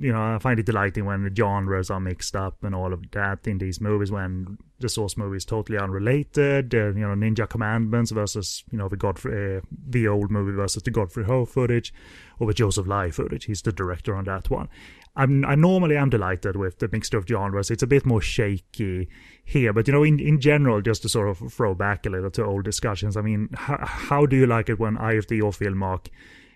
You know, I find it delighting when the genres are mixed up and all of that in these movies, when the source movie is totally unrelated. Uh, you know, Ninja Commandments versus, you know, the Godfrey, uh, the old movie versus the Godfrey Ho footage, or the Joseph Lai footage. He's the director on that one. I'm, I normally am delighted with the mixture of genres. It's a bit more shaky here, but, you know, in, in general, just to sort of throw back a little to old discussions, I mean, how, how do you like it when I F D or Filmark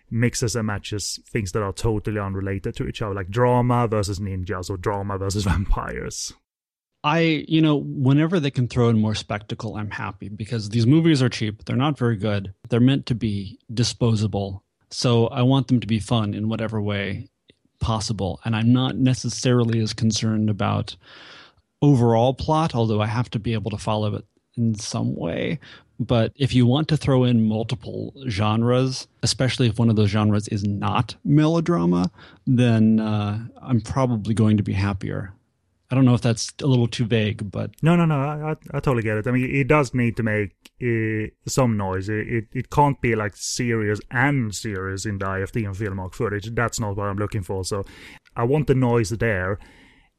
mixes and matches things that are totally unrelated to each other, like drama versus ninjas or drama versus vampires? I, you know, whenever they can throw in more spectacle, I'm happy, because these movies are cheap. They're not very good. They're meant to be disposable. So I want them to be fun in whatever way possible. And I'm not necessarily as concerned about overall plot, although I have to be able to follow it in some way. But if you want to throw in multiple genres, especially if one of those genres is not melodrama, then uh, I'm probably going to be happier. I don't know if that's a little too vague, but... No, no, no, I, I totally get it. I mean, it does need to make uh, some noise. It, it it can't be like serious and serious in the I F D and Filmark footage. That's not what I'm looking for. So I want the noise there.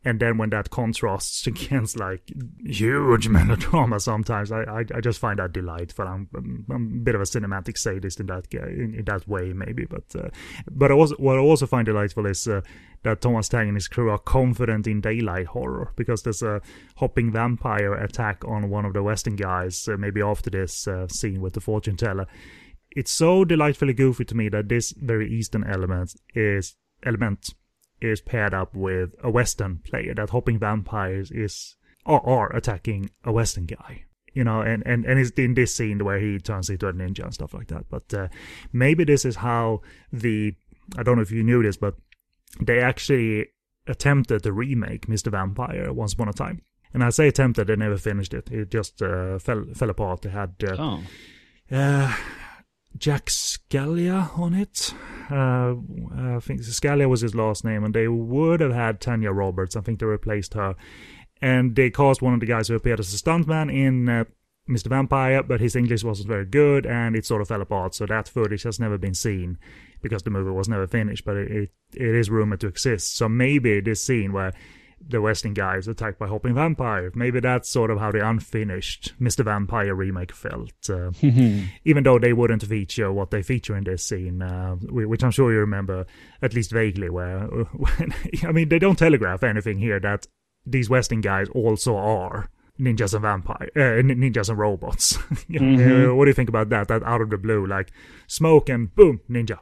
And then when that contrasts against like huge melodrama sometimes, I, I, I just find that delightful. I'm, I'm, I'm a bit of a cinematic sadist in that in, in that way maybe. But uh, but I also, what I also find delightful is uh, that Thomas Tang and his crew are confident in daylight horror, because there's a hopping vampire attack on one of the Western guys uh, maybe after this uh, scene with the fortune teller. It's so delightfully goofy to me that this very Eastern element is... element. is paired up with a Western player, that hopping vampires is or are attacking a Western guy, you know, and, and, and it's in this scene where he turns into a ninja and stuff like that. But uh, maybe this is how the, I don't know if you knew this, but they actually attempted to remake Mister Vampire once upon a time. And I say attempted, they never finished it. It just uh, fell fell apart. They had uh, oh. uh, Jack Scalia on it. Uh, I think Scalia was his last name, and they would have had Tanya Roberts. I think they replaced her, and they cast one of the guys who appeared as a stuntman in uh, Mister Vampire, but his English wasn't very good, and it sort of fell apart. So that footage has never been seen because the movie was never finished, but it it, it is rumored to exist. So maybe this scene where the Western guy is attacked by hopping vampire, maybe that's sort of how the unfinished Mister Vampire remake felt. Uh, even though they wouldn't feature what they feature in this scene, uh, which I'm sure you remember at least vaguely, where, when, I mean, they don't telegraph anything here that these Western guys also are ninjas and vampire, uh, ninjas and robots. You know, mm-hmm. uh, what do you think about that? That out of the blue, like smoke and boom, ninja.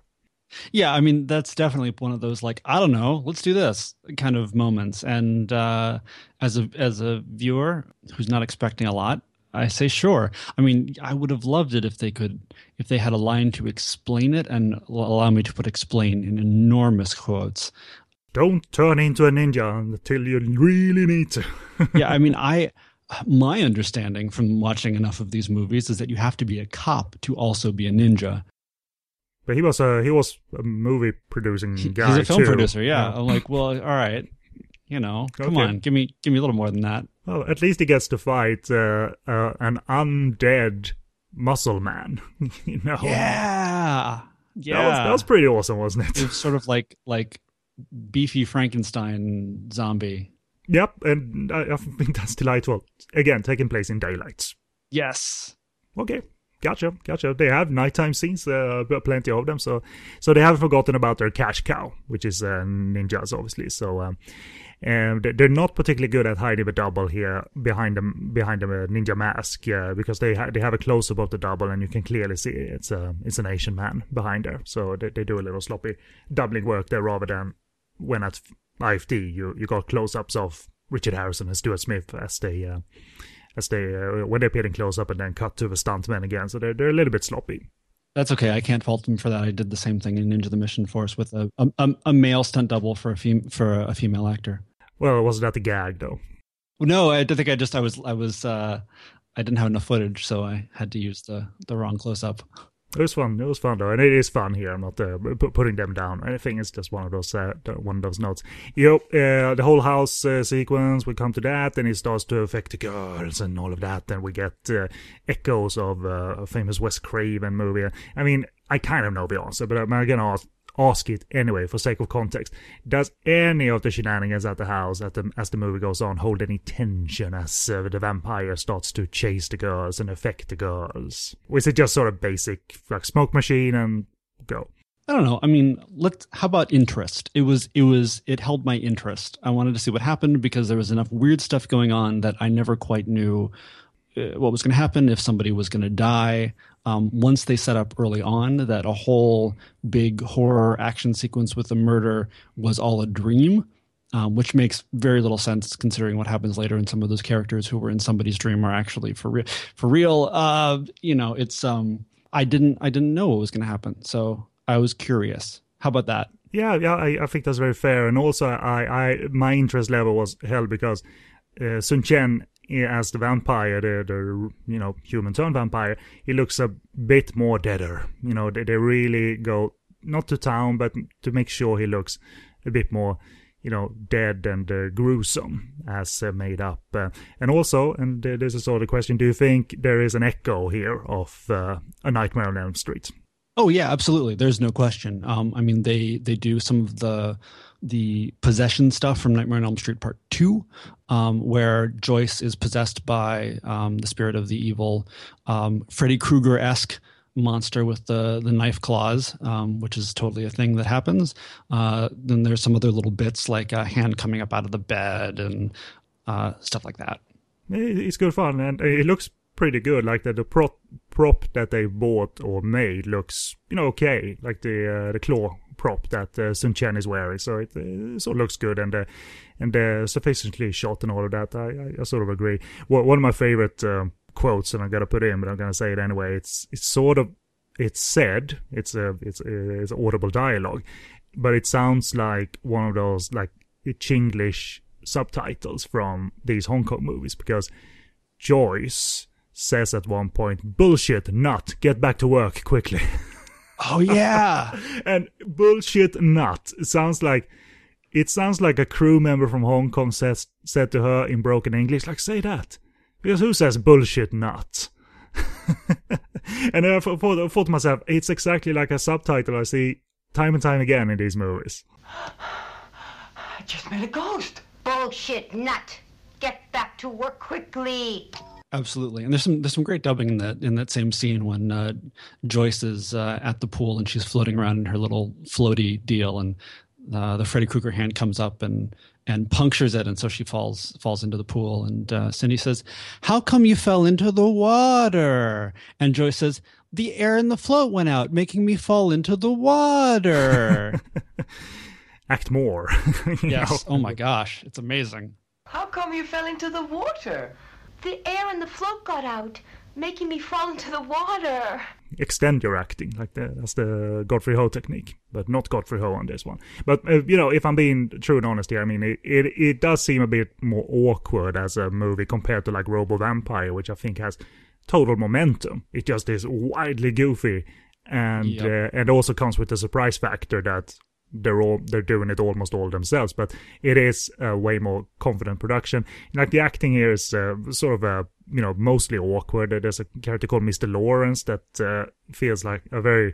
Yeah, I mean, that's definitely one of those, like, I don't know, let's do this kind of moments. And uh, as a as a viewer who's not expecting a lot, I say, sure. I mean, I would have loved it if they could, if they had a line to explain it, and allow me to put explain in enormous quotes. Don't turn into a ninja until you really need to. Yeah, I mean, I... my understanding from watching enough of these movies is that you have to be a cop to also be a ninja. But he was a he was a movie producing guy. He's a film too. producer, yeah. yeah. I'm like, well, all right, you know, come okay. on, give me give me a little more than that. Well, at least he gets to fight uh, uh, an undead muscle man. You know? Yeah, yeah. That was, that was pretty awesome, wasn't it? It was sort of like like beefy Frankenstein zombie. Yep, and I, I think that's delightful. Again, taking place in daylight. Yes. Okay. Gotcha, gotcha. They have nighttime scenes, uh, plenty of them. So, so they haven't forgotten about their cash cow, which is uh, ninjas, obviously. So, um, and they're not particularly good at hiding the double here behind them, behind them a ninja mask, yeah, because they ha- they have a close up of the double, and you can clearly see it. it's a it's an Asian man behind there. So they, they do a little sloppy doubling work there, rather than when at I F D you you got close ups of Richard Harrison and Stuart Smith as they. Uh, As they uh, when they appeared in close up and then cut to the stuntman again, so they're they're a little bit sloppy. That's okay. I can't fault them for that. I did the same thing in Ninja: The Mission Force with a a, a male stunt double for a fem- for a female actor. Well, wasn't that the gag though? No, I think I just I was I was uh, I didn't have enough footage, so I had to use the the wrong close up. It was fun. It was fun though, and it is fun here. I'm not uh, putting them down or anything. It's just one of those uh, one of those notes. You know, uh, the whole house uh, sequence. We come to that, and it starts to affect the girls and all of that. Then we get uh, echoes of uh, a famous Wes Craven movie. I mean, I kind of know the answer, but I'm gonna ask, ask it anyway for sake of context. Does any of the shenanigans at the house at the, as the movie goes on hold any tension as uh, the vampire starts to chase the girls and affect the girls? Or is it just sort of basic, like, smoke machine and go? I don't know. I mean, let's. How about interest? It was. It was. It held my interest. I wanted to see what happened because there was enough weird stuff going on that I never quite knew what was going to happen, if somebody was going to die. Um, once they set up early on that a whole big horror action sequence with the murder was all a dream, um, which makes very little sense considering what happens later. And some of those characters who were in somebody's dream are actually for real. For real, uh, you know, it's um, I didn't I didn't know what was going to happen, so I was curious. How about that? Yeah, yeah, I, I think that's very fair. And also, I, I my interest level was held because uh, Sun Chien as the vampire, the, the you know human turned vampire, he looks a bit more deader. You know, they, they really go not to town, but to make sure he looks a bit more, you know, dead and uh, gruesome as uh, made up. Uh, and also, and this is sort of the question: do you think there is an echo here of uh, A Nightmare on Elm Street? Oh yeah, absolutely. There's no question. Um, I mean, they they do some of the the possession stuff from Nightmare on Elm Street Part Two, um, where Joyce is possessed by um, the spirit of the evil um, Freddy Krueger-esque monster with the the knife claws, um, which is totally a thing that happens. Uh, then there's some other little bits like a hand coming up out of the bed and uh, stuff like that. It's good fun, and it looks pretty good. Like that, the prop prop that they bought or made looks, you know, okay. Like the uh, the claw prop that uh, Sun Chien is wearing, so it, it sort of looks good and uh, and uh, sufficiently shot and all of that. I, I sort of agree. Well, one of my favorite um, quotes, and I'm gonna put it in, but I'm gonna say it anyway. It's it's sort of it's said. It's a it's it's audible dialogue, but it sounds like one of those like Chinglish subtitles from these Hong Kong movies, because Joyce says at one point, "Bullshit, nut, get back to work quickly." Oh yeah. And "bullshit, nut" sounds like it sounds like a crew member from Hong Kong says said to her in broken English, like, "Say that," because who says "bullshit, nut"? And I thought, I thought to myself, it's exactly like a subtitle I see time and time again in these movies. "I just met a ghost. Bullshit, nut, get back to work quickly." Absolutely, and there's some there's some great dubbing in that in that same scene when uh, Joyce is uh, at the pool and she's floating around in her little floaty deal, and uh, the Freddy Krueger hand comes up and and punctures it, and so she falls falls into the pool, and uh, Cindy says, "How come you fell into the water?" And Joyce says, "The air in the float went out, making me fall into the water." Act more. Yes. Know? Oh my gosh, it's amazing. "How come you fell into the water? The air and the float got out, making me fall into the water." Extend your acting, like the, that's the Godfrey Ho technique, but not Godfrey Ho on this one. But uh, you know, if I'm being true and honest here, I mean, it, it it does seem a bit more awkward as a movie compared to like Robo Vampire, which I think has total momentum. It just is wildly goofy, and yep. uh, and also comes with the surprise factor that they're all they're doing it almost all themselves, but it is a way more confident production. Like the acting here is uh, sort of a you know mostly awkward. There's a character called Mister Lawrence that uh, feels like a very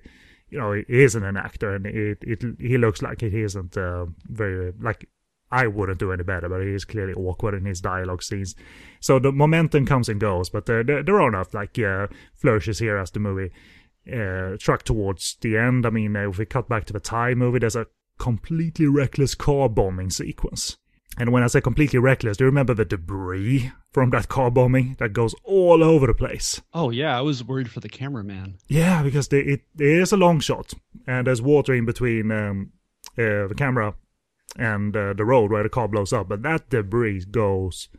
you know he isn't an actor, and it it he looks like he isn't uh, very like I wouldn't do any better, but he is clearly awkward in his dialogue scenes. So the momentum comes and goes, but there there, there are enough like uh, flourishes here as the movie Uh, truck towards the end. I mean, uh, if we cut back to the Thai movie, there's a completely reckless car bombing sequence. And when I say completely reckless, do you remember the debris from that car bombing that goes all over the place? Oh yeah, I was worried for the cameraman. Yeah, because they, it, it is a long shot, and there's water in between um, uh, the camera and uh, the road where the car blows up. But that debris goes.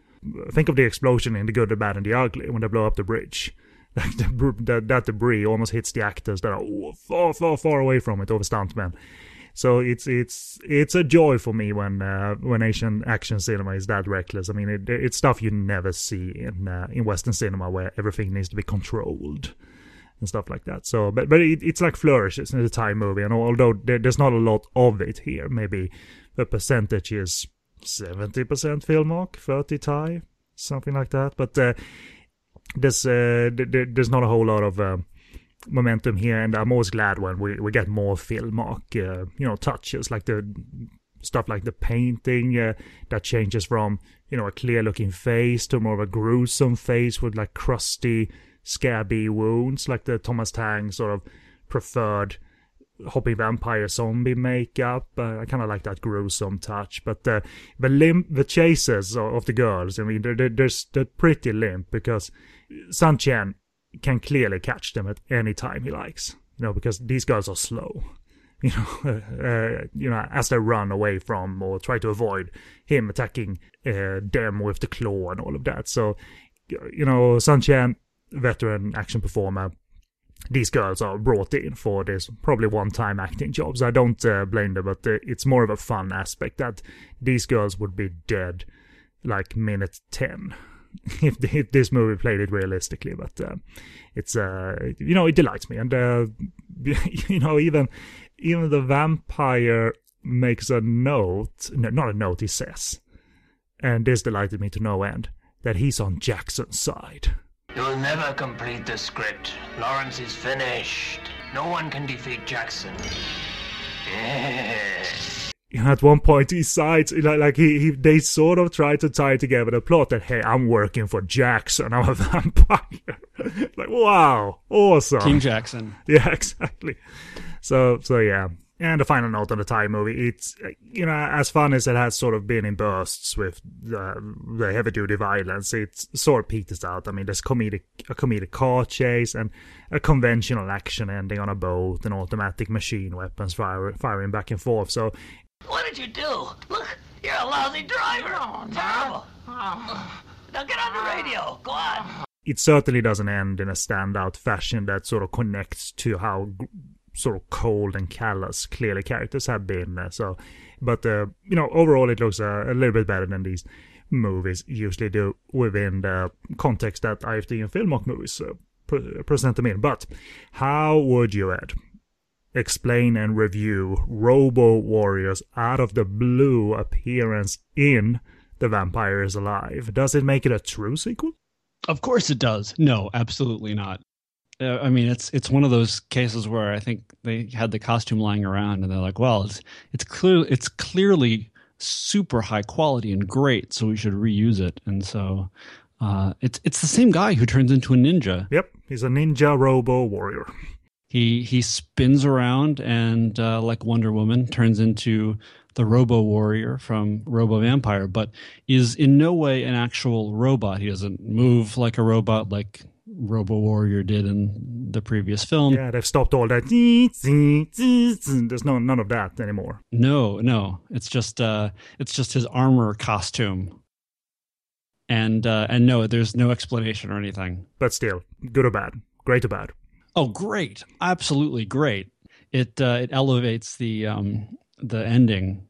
Think of the explosion in The Good, the Bad, and the Ugly when they blow up the bridge. Like the, that, that debris almost hits the actors that are far, far, far away from it, over stuntmen. So it's it's it's a joy for me when uh, when Asian action cinema is that reckless. I mean, it, it's stuff you never see in uh, in Western cinema, where everything needs to be controlled and stuff like that. So, but but it, it's like flourishes in the Thai movie, and although there, there's not a lot of it here, maybe the percentage is seventy percent Filmark, thirty Thai, something like that. But uh, There's uh, there's not a whole lot of uh, momentum here, and I'm always glad when we, we get more Filmark, uh, you know, touches like the stuff like the painting uh, that changes from you know a clear looking face to more of a gruesome face with like crusty, scabby wounds, like the Thomas Tang sort of preferred hopping vampire zombie makeup. Uh, I kind of like that gruesome touch, but uh, the limp, the chases of the girls. I mean, they're they're, they're pretty limp because Sun Chien can clearly catch them at any time he likes. You know, because these girls are slow. you know, uh, you know, as they run away from or try to avoid him attacking uh, them with the claw and all of that. So, you know, Sun Chien, veteran action performer, these girls are brought in for this probably one-time acting jobs. I don't uh, blame them, but uh, it's more of a fun aspect that these girls would be dead like minute ten. If, the, if this movie played it realistically, but uh, it's uh, you know, it delights me, and uh, you know, even even the vampire makes a note, no, not a note, he says, and this delighted me to no end, that he's on Jackson's side. You'll never complete the script. Lawrence is finished. No one can defeat Jackson. Yeah. At one point, he sides, like, like he, he, they sort of try to tie together the plot that, hey, I'm working for Jackson, I'm a vampire. Like, wow, awesome. King Jackson. Yeah, exactly. So, so yeah. And the final note on the Thai movie, it's, you know, as fun as it has sort of been in bursts with uh, the heavy-duty violence, it sort of peters out. I mean, there's comedic, a comedic car chase and a conventional action ending on a boat and automatic machine weapons fire, firing back and forth, so... What did you do? Look, you're a lousy driver. Oh, terrible. Oh. Now get on the radio. Go on. It certainly doesn't end in a standout fashion that sort of connects to how sort of cold and callous clearly characters have been. So, but uh, you know, overall it looks uh, a little bit better than these movies usually do within the context that I F D and Filmark movies uh, pre- present them in. But how would you, Ed, explain and review Robo Warrior's out of the blue appearance in The Vampire is Alive? Does it make it a true sequel? Of course it does. No, absolutely not. Uh, I mean, it's it's one of those cases where I think they had the costume lying around and they're like, well, it's it's clear it's clearly super high quality and great, so we should reuse it. And so uh, it's it's the same guy who turns into a ninja. Yep, he's a ninja Robo Warrior. He he spins around and, uh, like Wonder Woman, turns into the Robo Warrior from Robo Vampire, but is in no way an actual robot. He doesn't move like a robot like Robo Warrior did in the previous film. Yeah, they've stopped all that. There's no none of that anymore. No, no. It's just uh, it's just his armor costume. And uh, and no, there's no explanation or anything. But still, good or bad, great or bad. Oh, great! Absolutely great. It uh, it elevates the um, the ending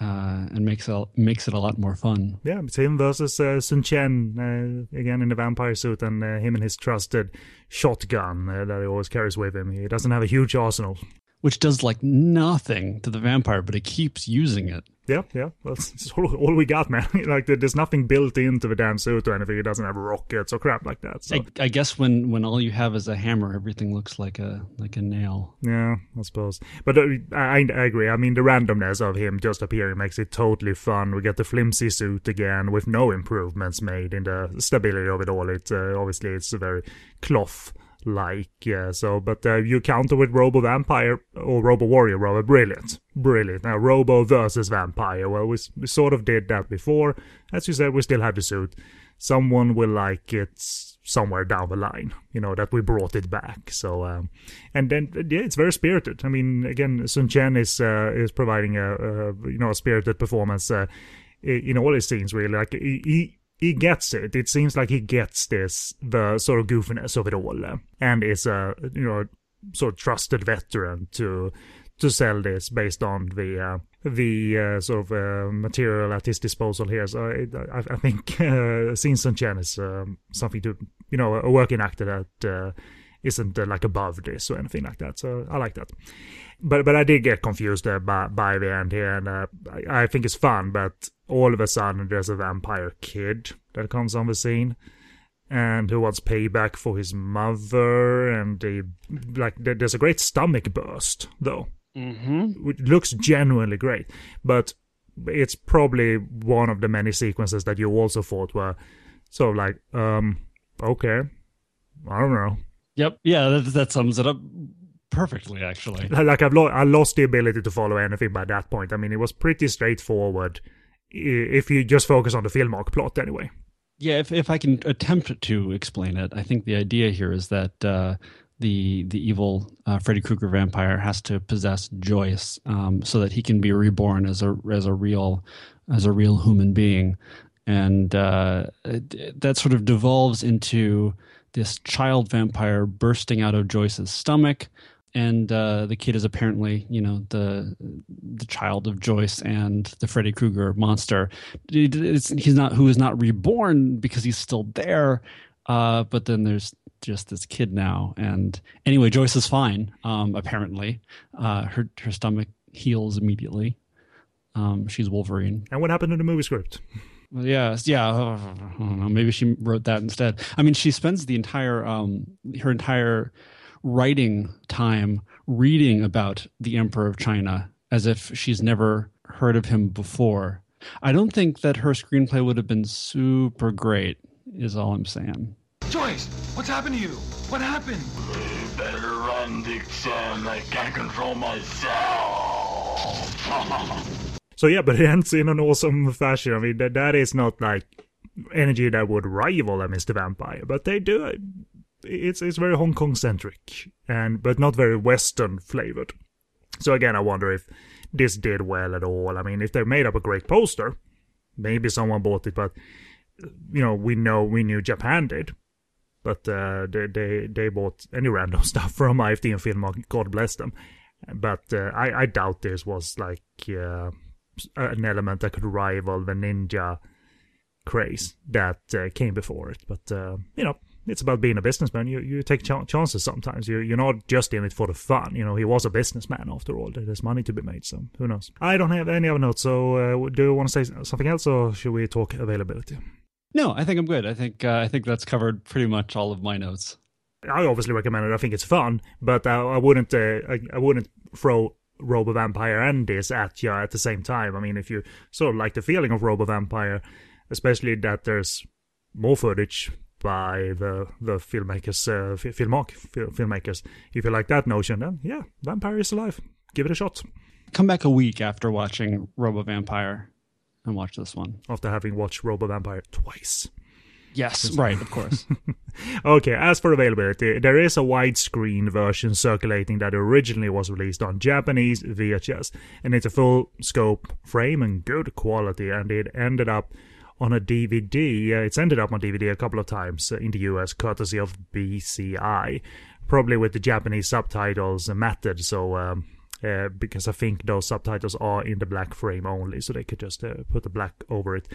uh, and makes it makes it a lot more fun. Yeah, it's him versus uh, Sun Chien uh, again in the vampire suit, and uh, him and his trusted shotgun uh, that he always carries with him. He doesn't have a huge arsenal, which does like nothing to the vampire, but he keeps using it. Yeah, yeah, that's all, all we got, man. Like, there's nothing built into the damn suit or anything. It doesn't have rockets or crap like that. So. I, I guess when, when all you have is a hammer, everything looks like a like a nail. Yeah, I suppose. But uh, I, I agree. I mean, the randomness of him just appearing makes it totally fun. We get the flimsy suit again with no improvements made in the stability of it all. It uh, obviously it's a very cloth. Like, yeah, so, but uh, you counter with Robo Vampire, or Robo Warrior, rather, brilliant, brilliant. Now, Robo versus Vampire, well, we, we sort of did that before. As you said, we still have the suit. Someone will like it somewhere down the line, you know, that we brought it back. So, um, and then, yeah, it's very spirited. I mean, again, Sun Chien is, uh, is providing a, a, you know, a spirited performance uh, in all his scenes, really. Like, he... he He gets it. It seems like he gets this, the sort of goofiness of it all, uh, and is a you know sort of trusted veteran to to sell this based on the uh, the uh, sort of uh, material at his disposal here. So it, I, I think uh, Sun Chien is um, something to you know a working actor that uh, isn't uh, like above this or anything like that. So I like that. But but I did get confused uh, by by the end here, and uh, I, I think it's fun, but. All of a sudden, there's a vampire kid that comes on the scene and who wants payback for his mother. And they, like, there's a great stomach burst, though. Mm-hmm. Which looks genuinely great. But it's probably one of the many sequences that you also thought were sort of like, um, okay, I don't know. Yep, yeah, that, that sums it up. Perfectly, actually. Like, I've lo- I lost the ability to follow anything by that point. I mean, it was pretty straightforward. If you just focus on the Filmark plot anyway. Yeah, if if I can attempt to explain it, I think the idea here is that uh, the the evil uh, Freddy Krueger vampire has to possess Joyce um, so that he can be reborn as a as a real as a real human being, and uh, it, that sort of devolves into this child vampire bursting out of Joyce's stomach. And uh, the kid is apparently, you know, the the child of Joyce and the Freddy Krueger monster. It's, he's not who is not reborn because he's still there. Uh, but then there's just this kid now. And anyway, Joyce is fine. Um, apparently, uh, her her stomach heals immediately. Um, she's Wolverine. And what happened in the movie script? Yeah, yeah. I don't know. Maybe she wrote that instead. I mean, she spends the entire um, her entire. writing time reading about the Emperor of China as if she's never heard of him before. I don't think that her screenplay would have been super great, is all I'm saying. Joyce, what's happened to you? What happened? You better run, Dixon. I can't control myself. So yeah, but it ends in an awesome fashion. I mean, that, that is not like energy that would rival a Mister Vampire, but they do it. It's it's very Hong Kong centric, and but not very Western flavored. So again, I wonder if this did well at all. I mean, if they made up a great poster, maybe someone bought it. But you know, we know we knew Japan did, but uh, they they they bought any random stuff from I F D and Filmark. God bless them. But uh, I I doubt this was like uh, an element that could rival the ninja craze that uh, came before it. But uh, you know. It's about being a businessman. You you take ch- chances sometimes. You, you're not just in it for the fun. You know, he was a businessman after all. There's money to be made, so who knows? I don't have any other notes, so uh, do you want to say something else, or should we talk availability? No, I think I'm good. I think uh, I think that's covered pretty much all of my notes. I obviously recommend it. I think it's fun, but I, I wouldn't uh, I, I wouldn't throw Robo Vampire and this at you at the same time. I mean, if you sort of like the feeling of Robo Vampire, especially that there's more footage by the the filmmakers, uh, f- filmark, f- filmmakers. If you like that notion, then yeah, Vampire is Alive. Give it a shot. Come back a week after watching Robo Vampire and watch this one. After having watched Robo Vampire twice. Yes, right, of course. Okay, as for availability, there is a widescreen version circulating that originally was released on Japanese V H S, and it's a full scope frame and good quality, and it ended up on a D V D. Uh, it's ended up on D V D a couple of times in the U S, courtesy of B C I, probably with the Japanese subtitles matted, so um, uh, because I think those subtitles are in the black frame only, so they could just uh, put the black over it.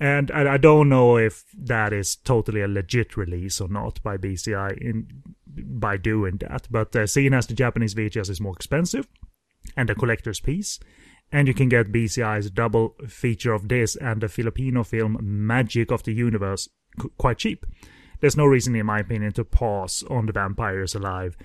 And I, I don't know if that is totally a legit release or not by B C I in by doing that, but uh, seeing as the Japanese V H S is more expensive and a collector's piece, and you can get B C I's double feature of this and the Filipino film Magic of the Universe c- quite cheap. There's no reason, in my opinion, to pass on The Vampire is Alive,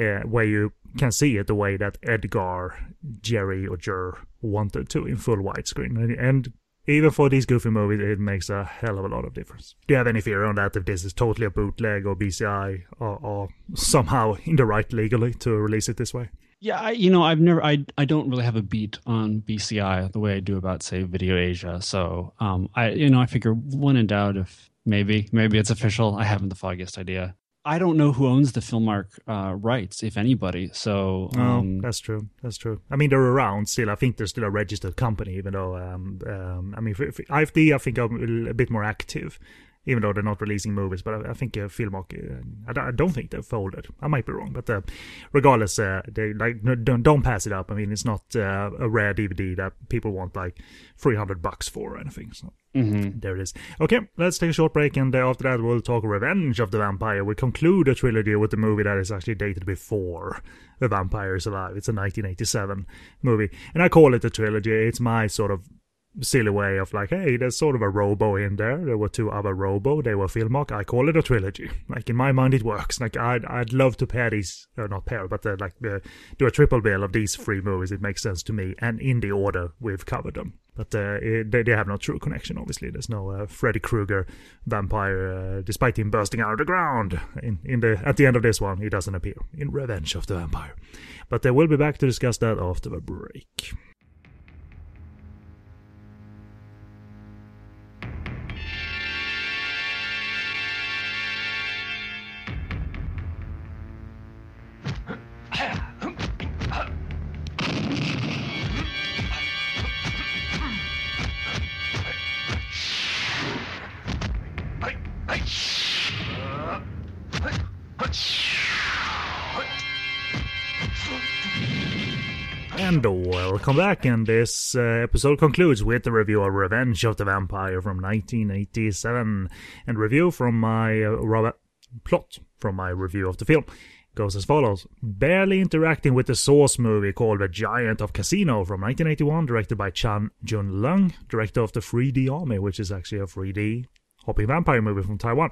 uh, where you can see it the way that Edgar Jerry or Jer wanted to in full widescreen. And, and even for these goofy movies, it makes a hell of a lot of difference. Do you have any fear on that, if this is totally a bootleg or B C I or, or somehow in the right legally to release it this way? Yeah, I, you know, I've never, I, I don't really have a beat on B C I the way I do about, say, Video Asia. So, um, I, you know, I figure when in doubt, if maybe, maybe it's official. I haven't the foggiest idea. I don't know who owns the Filmark uh, rights, if anybody. So, um, oh, that's true. That's true. I mean, they're around still. I think they're still a registered company, even though, um, um, I mean, for, for I F D, I think I'm a bit more active, even though they're not releasing movies, but I, I think uh, Filmark, uh, I, don't, I don't think they're folded. I might be wrong, but uh, regardless, uh, they like no, don't, don't pass it up. I mean, it's not uh, a rare D V D that people want like three hundred bucks for or anything, so mm-hmm. There it is. Okay, let's take a short break, and uh, after that we'll talk Revenge of the Vampire. We conclude the trilogy with the movie that is actually dated before The Vampire is Alive. It's a nineteen eighty-seven movie, and I call it a trilogy. It's my sort of silly way of like, hey, there's sort of a Robo in there. There were two other Robo. They were Filmark. I call it a trilogy. Like, in my mind, it works. Like, I'd I'd love to pair these, or not pair, but uh, like uh, do a triple bill of these three movies. It makes sense to me, and in the order we've covered them. But uh, it, they, they have no true connection, obviously. There's no uh, Freddy Krueger vampire, uh, despite him bursting out of the ground. In, in the At the end of this one, he doesn't appear in Revenge of the Vampire. But uh, we'll be back to discuss that after the break. And welcome back, and this uh, episode concludes with the review of Revenge of the Vampire from nineteen eighty-seven. And review from my uh, Robert plot from my review of the film goes as follows. Barely interacting with the source movie called The Giant of Casino from nineteen eighty-one, directed by Chan Jun-Lung, director of the three D Army, which is actually a three D hopping vampire movie from Taiwan.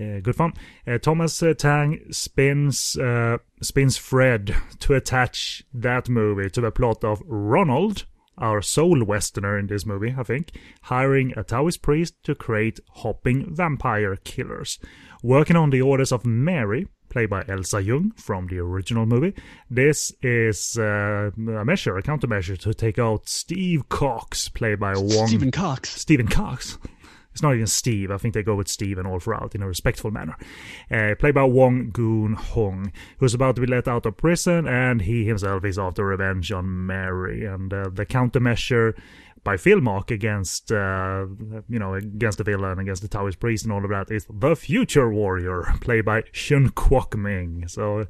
Uh, good fun. Uh, Thomas uh, Tang spins uh, spins Fred to attach that movie to the plot of Ronald, our soul westerner in this movie, I think, hiring a Taoist priest to create hopping vampire killers. Working on the orders of Mary, played by Elsa Jung from the original movie, this is uh, a measure, a countermeasure to take out Steve Cox, played by Wong... Stephen Cox. Stephen Cox. It's not even Steve. I think they go with Steve and all throughout in a respectful manner. Uh, played by Wong Goon-Hong, who's about to be let out of prison, and he himself is after revenge on Mary. And uh, the countermeasure by Filmark against, uh, you know, against the villain, against the Taoist priest and all of that is The Future Warrior, played by Shun Kwok Ming. So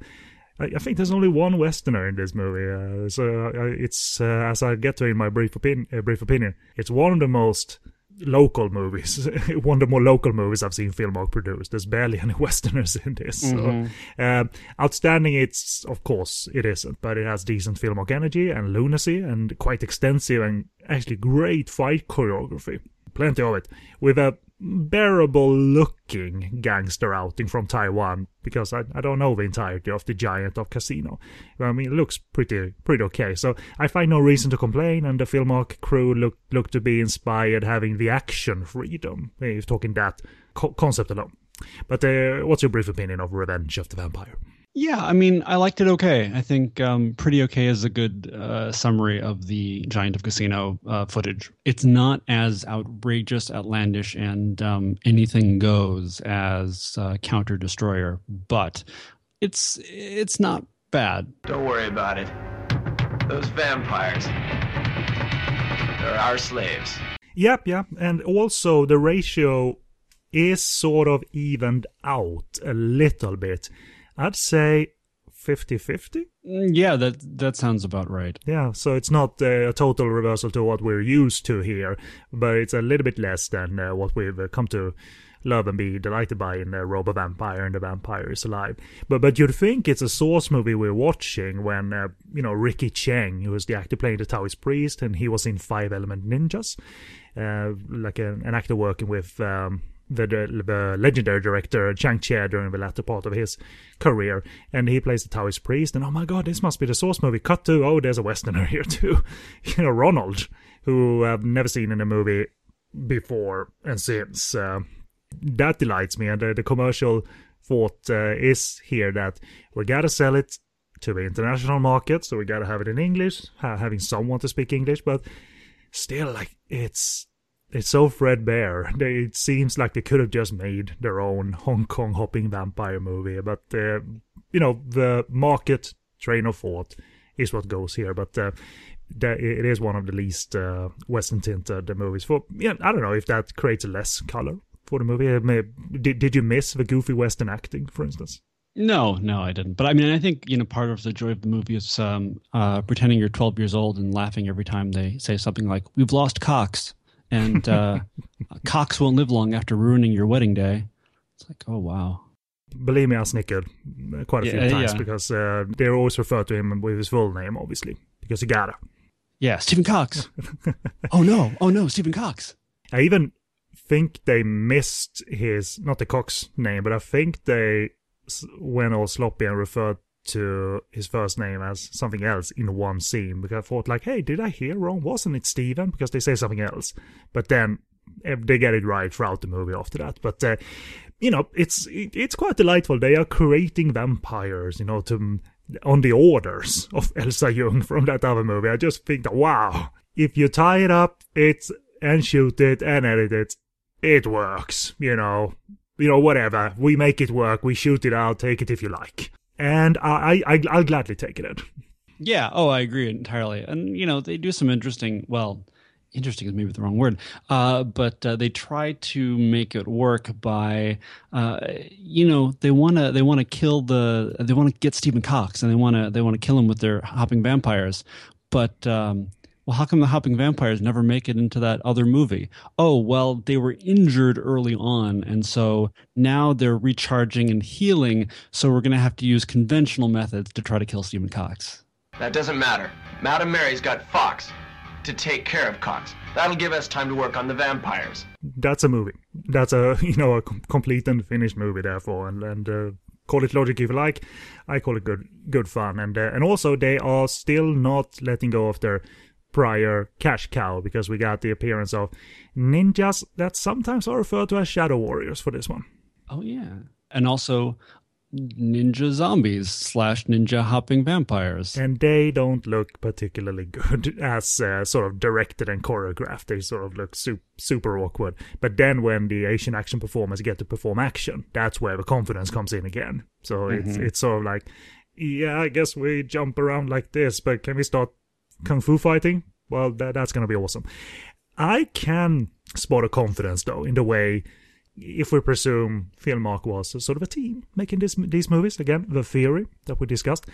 I, I think there's only one Westerner in this movie. Uh, so uh, it's, uh, as I get to in my brief, opin- uh, brief opinion, it's one of the most... local movies. One of the more local movies I've seen Filmark produce. There's barely any Westerners in this. Mm-hmm. So, uh, outstanding, it's, of course, it isn't, but it has decent Filmark energy and lunacy and quite extensive and actually great fight choreography. Plenty of it. With a bearable-looking gangster outing from Taiwan, because I, I don't know the entirety of The Giant of Casino. I mean, it looks pretty pretty okay, so I find no reason to complain, and the Filmark crew look look to be inspired having the action freedom, if talking that co- concept alone. But uh, what's your brief opinion of Revenge of the Vampire? Yeah, I mean, I liked it okay. I think um, pretty okay is a good uh, summary of the Giant of Casino uh, footage. It's not as outrageous, outlandish, and um, anything goes as uh, Counter Destroyer, but it's it's not bad. Don't worry about it. Those vampires, they're our slaves. Yep, yep. And also the ratio is sort of evened out a little bit. I'd say fifty-fifty. Yeah, that that sounds about right. Yeah, so it's not uh, a total reversal to what we're used to here, but it's a little bit less than uh, what we've uh, come to love and be delighted by in uh, Robo Vampire and The Vampire is Alive. But but you'd think it's a source movie we're watching when, uh, you know, Ricky Cheng, who was the actor playing the Taoist priest, and he was in Five Element Ninjas, uh, like a, an actor working with... Um, The, the, the legendary director Chang Chie during the latter part of his career, and he plays the Taoist priest, and oh my god, this must be the source movie. Cut to, oh, there's a Westerner here too. You know, Ronald, who I've never seen in a movie before and since. Uh, that delights me, and the, the commercial thought uh, is here that we gotta sell it to the international market, so we gotta have it in English, ha- having someone to speak English, but still, like, it's It's so threadbare. It seems like they could have just made their own Hong Kong hopping vampire movie. But, uh, you know, the market train of thought is what goes here. But uh, it is one of the least uh, Western tinted movies. For yeah, I don't know if that creates less color for the movie. Did, did you miss the goofy Western acting, for instance? No, no, I didn't. But I mean, I think, you know, part of the joy of the movie is um, uh, pretending you're twelve years old and laughing every time they say something like, "We've lost Cox." And uh, Cox won't live long after ruining your wedding day. It's like, oh, wow. Believe me, I snickered quite a yeah, few times yeah. because uh, they always refer to him with his full name, obviously, because he got it. Yeah, Stephen Cox. oh, no. Oh, no, Stephen Cox. I even think they missed his, not the Cox name, but I think they went all sloppy and referred to his first name as something else in one scene, because I thought, like, hey, did I hear wrong? Wasn't it Steven? Because they say something else, but then they get it right throughout the movie after that. But uh, you know, it's it, it's quite delightful. They are creating vampires, you know, to on the orders of Elsa Jung from that other movie. I just think that, wow, if you tie it up, it's and shoot it and edit it, it works. You know, you know, whatever, we make it work, we shoot it out, take it if you like. And I, I, I'll gladly take it in. Yeah, oh, I agree entirely. And, you know, they do some interesting, well, interesting is maybe the wrong word, uh, but uh, they try to make it work by, uh, you know, they wanna they wanna kill the they wanna get Stephen Cox, and they wanna they wanna kill him with their hopping vampires, but. Um, Well, how come the hopping vampires never make it into that other movie? Oh, well, they were injured early on, and so now they're recharging and healing, so we're going to have to use conventional methods to try to kill Stephen Cox. That doesn't matter. Madame Mary's got Fox to take care of Cox. That'll give us time to work on the vampires. That's a movie. That's a, you know, a complete and finished movie, therefore, and... and uh... call it logic if you like. I call it good good fun. And uh, and also, they are still not letting go of their prior cash cow, because we got the appearance of ninjas that sometimes are referred to as shadow warriors for this one. Oh, yeah. And also ninja zombies slash ninja hopping vampires. And they don't look particularly good as uh, sort of directed and choreographed. They sort of look su- super awkward. But then when the Asian action performers get to perform action, that's where the confidence comes in again. So mm-hmm. it's, it's sort of like, yeah, I guess we jump around like this, but can we start kung fu fighting? Well, that, that's going to be awesome. I can spot a confidence, though, in the way... if we presume Filmark was sort of a team making this, these movies, again, the theory that we discussed,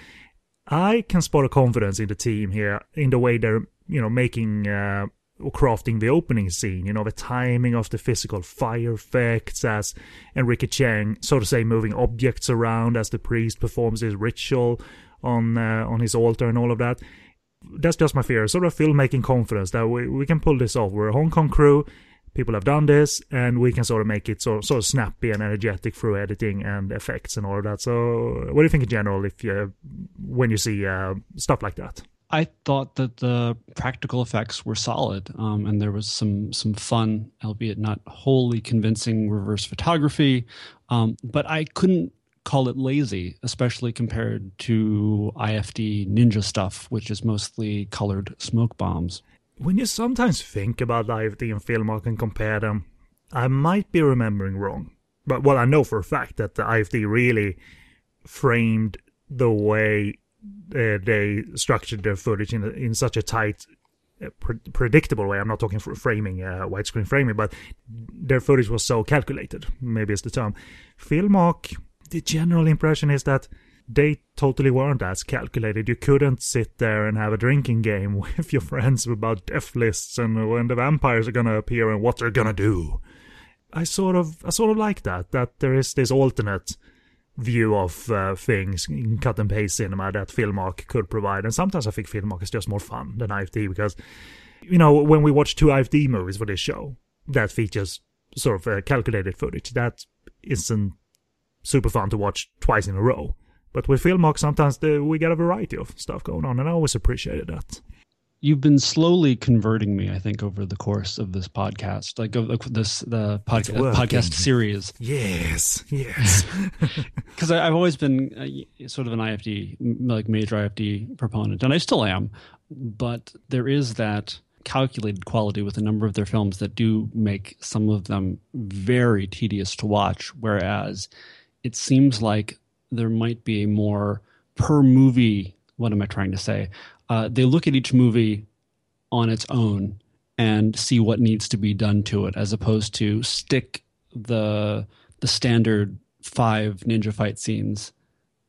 I can spot a confidence in the team here, in the way they're, you know, making uh, or crafting the opening scene, you know, the timing of the physical fire effects as Enrique Chang, so to say, moving objects around as the priest performs his ritual on uh, on his altar and all of that. That's just my fear, sort of filmmaking confidence that we, we can pull this off. We're a Hong Kong crew. People have done this, and we can sort of make it so, sort of snappy and energetic through editing and effects and all of that. So what do you think in general if you, when you see uh, stuff like that? I thought that the practical effects were solid, um, and there was some some fun, albeit not wholly convincing, reverse photography. Um, but I couldn't call it lazy, especially compared to I F D ninja stuff, which is mostly colored smoke bombs. When you sometimes think about I F D and Filmark and compare them, I might be remembering wrong. But, well, I know for a fact that the I F D really framed the way uh, they structured their footage in in such a tight, uh, pre- predictable way. I'm not talking for framing, uh, widescreen framing, but their footage was so calculated. Maybe it's the term. Filmark, the general impression is that they totally weren't as calculated. You couldn't sit there and have a drinking game with your friends about death lists and when the vampires are going to appear and what they're going to do. I sort of I sort of like that, that there is this alternate view of uh, things in cut-and-paste cinema that Filmark could provide. And sometimes I think Filmark is just more fun than I F D because, you know, when we watch two I F D movies for this show that features sort of uh, calculated footage, that isn't super fun to watch twice in a row. But with Filmark, sometimes the, we get a variety of stuff going on, and I always appreciated that. You've been slowly converting me, I think, over the course of this podcast, like of this the podca- podcast series. Yes, yes. Because I've always been uh, sort of an I F D, like major I F D proponent, and I still am. But there is that calculated quality with a number of their films that do make some of them very tedious to watch, whereas it seems like there might be a more per movie, what am I trying to say? Uh, they look at each movie on its own and see what needs to be done to it, as opposed to stick the the standard five ninja fight scenes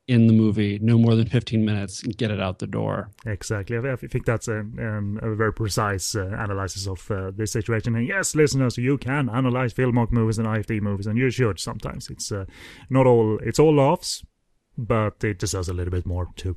in the movie, no more than fifteen minutes, and get it out the door. Exactly. I think that's a, um, a very precise uh, analysis of uh, this situation. And yes, listeners, you can analyze Filmark movies and I F D movies, and you should sometimes. It's uh, not all, it's all laughs, but it deserves a little bit more too.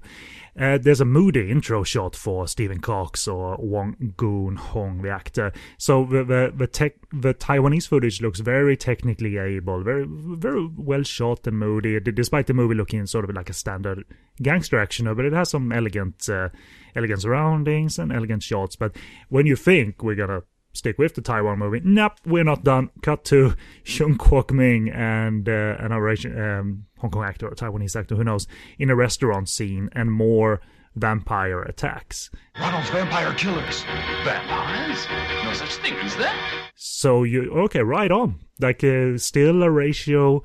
Uh, there's a moody intro shot for Stephen Cox or Wong Goon Hong, the actor. So the the the, tech, the Taiwanese footage looks very technically able, very very well shot and moody, despite the movie looking sort of like a standard gangster action. But it has some elegant uh, elegant surroundings and elegant shots. But when you think we're gonna stick with the Taiwan movie, nope, we're not done. Cut to Shun Kwok Ming and uh, an Eurasian, um, Hong Kong actor or Taiwanese actor, who knows, in a restaurant scene, and more vampire attacks. Ronald's vampire killers. Vampires? No such thing as that. So you okay? Right on. Like uh, still a ratio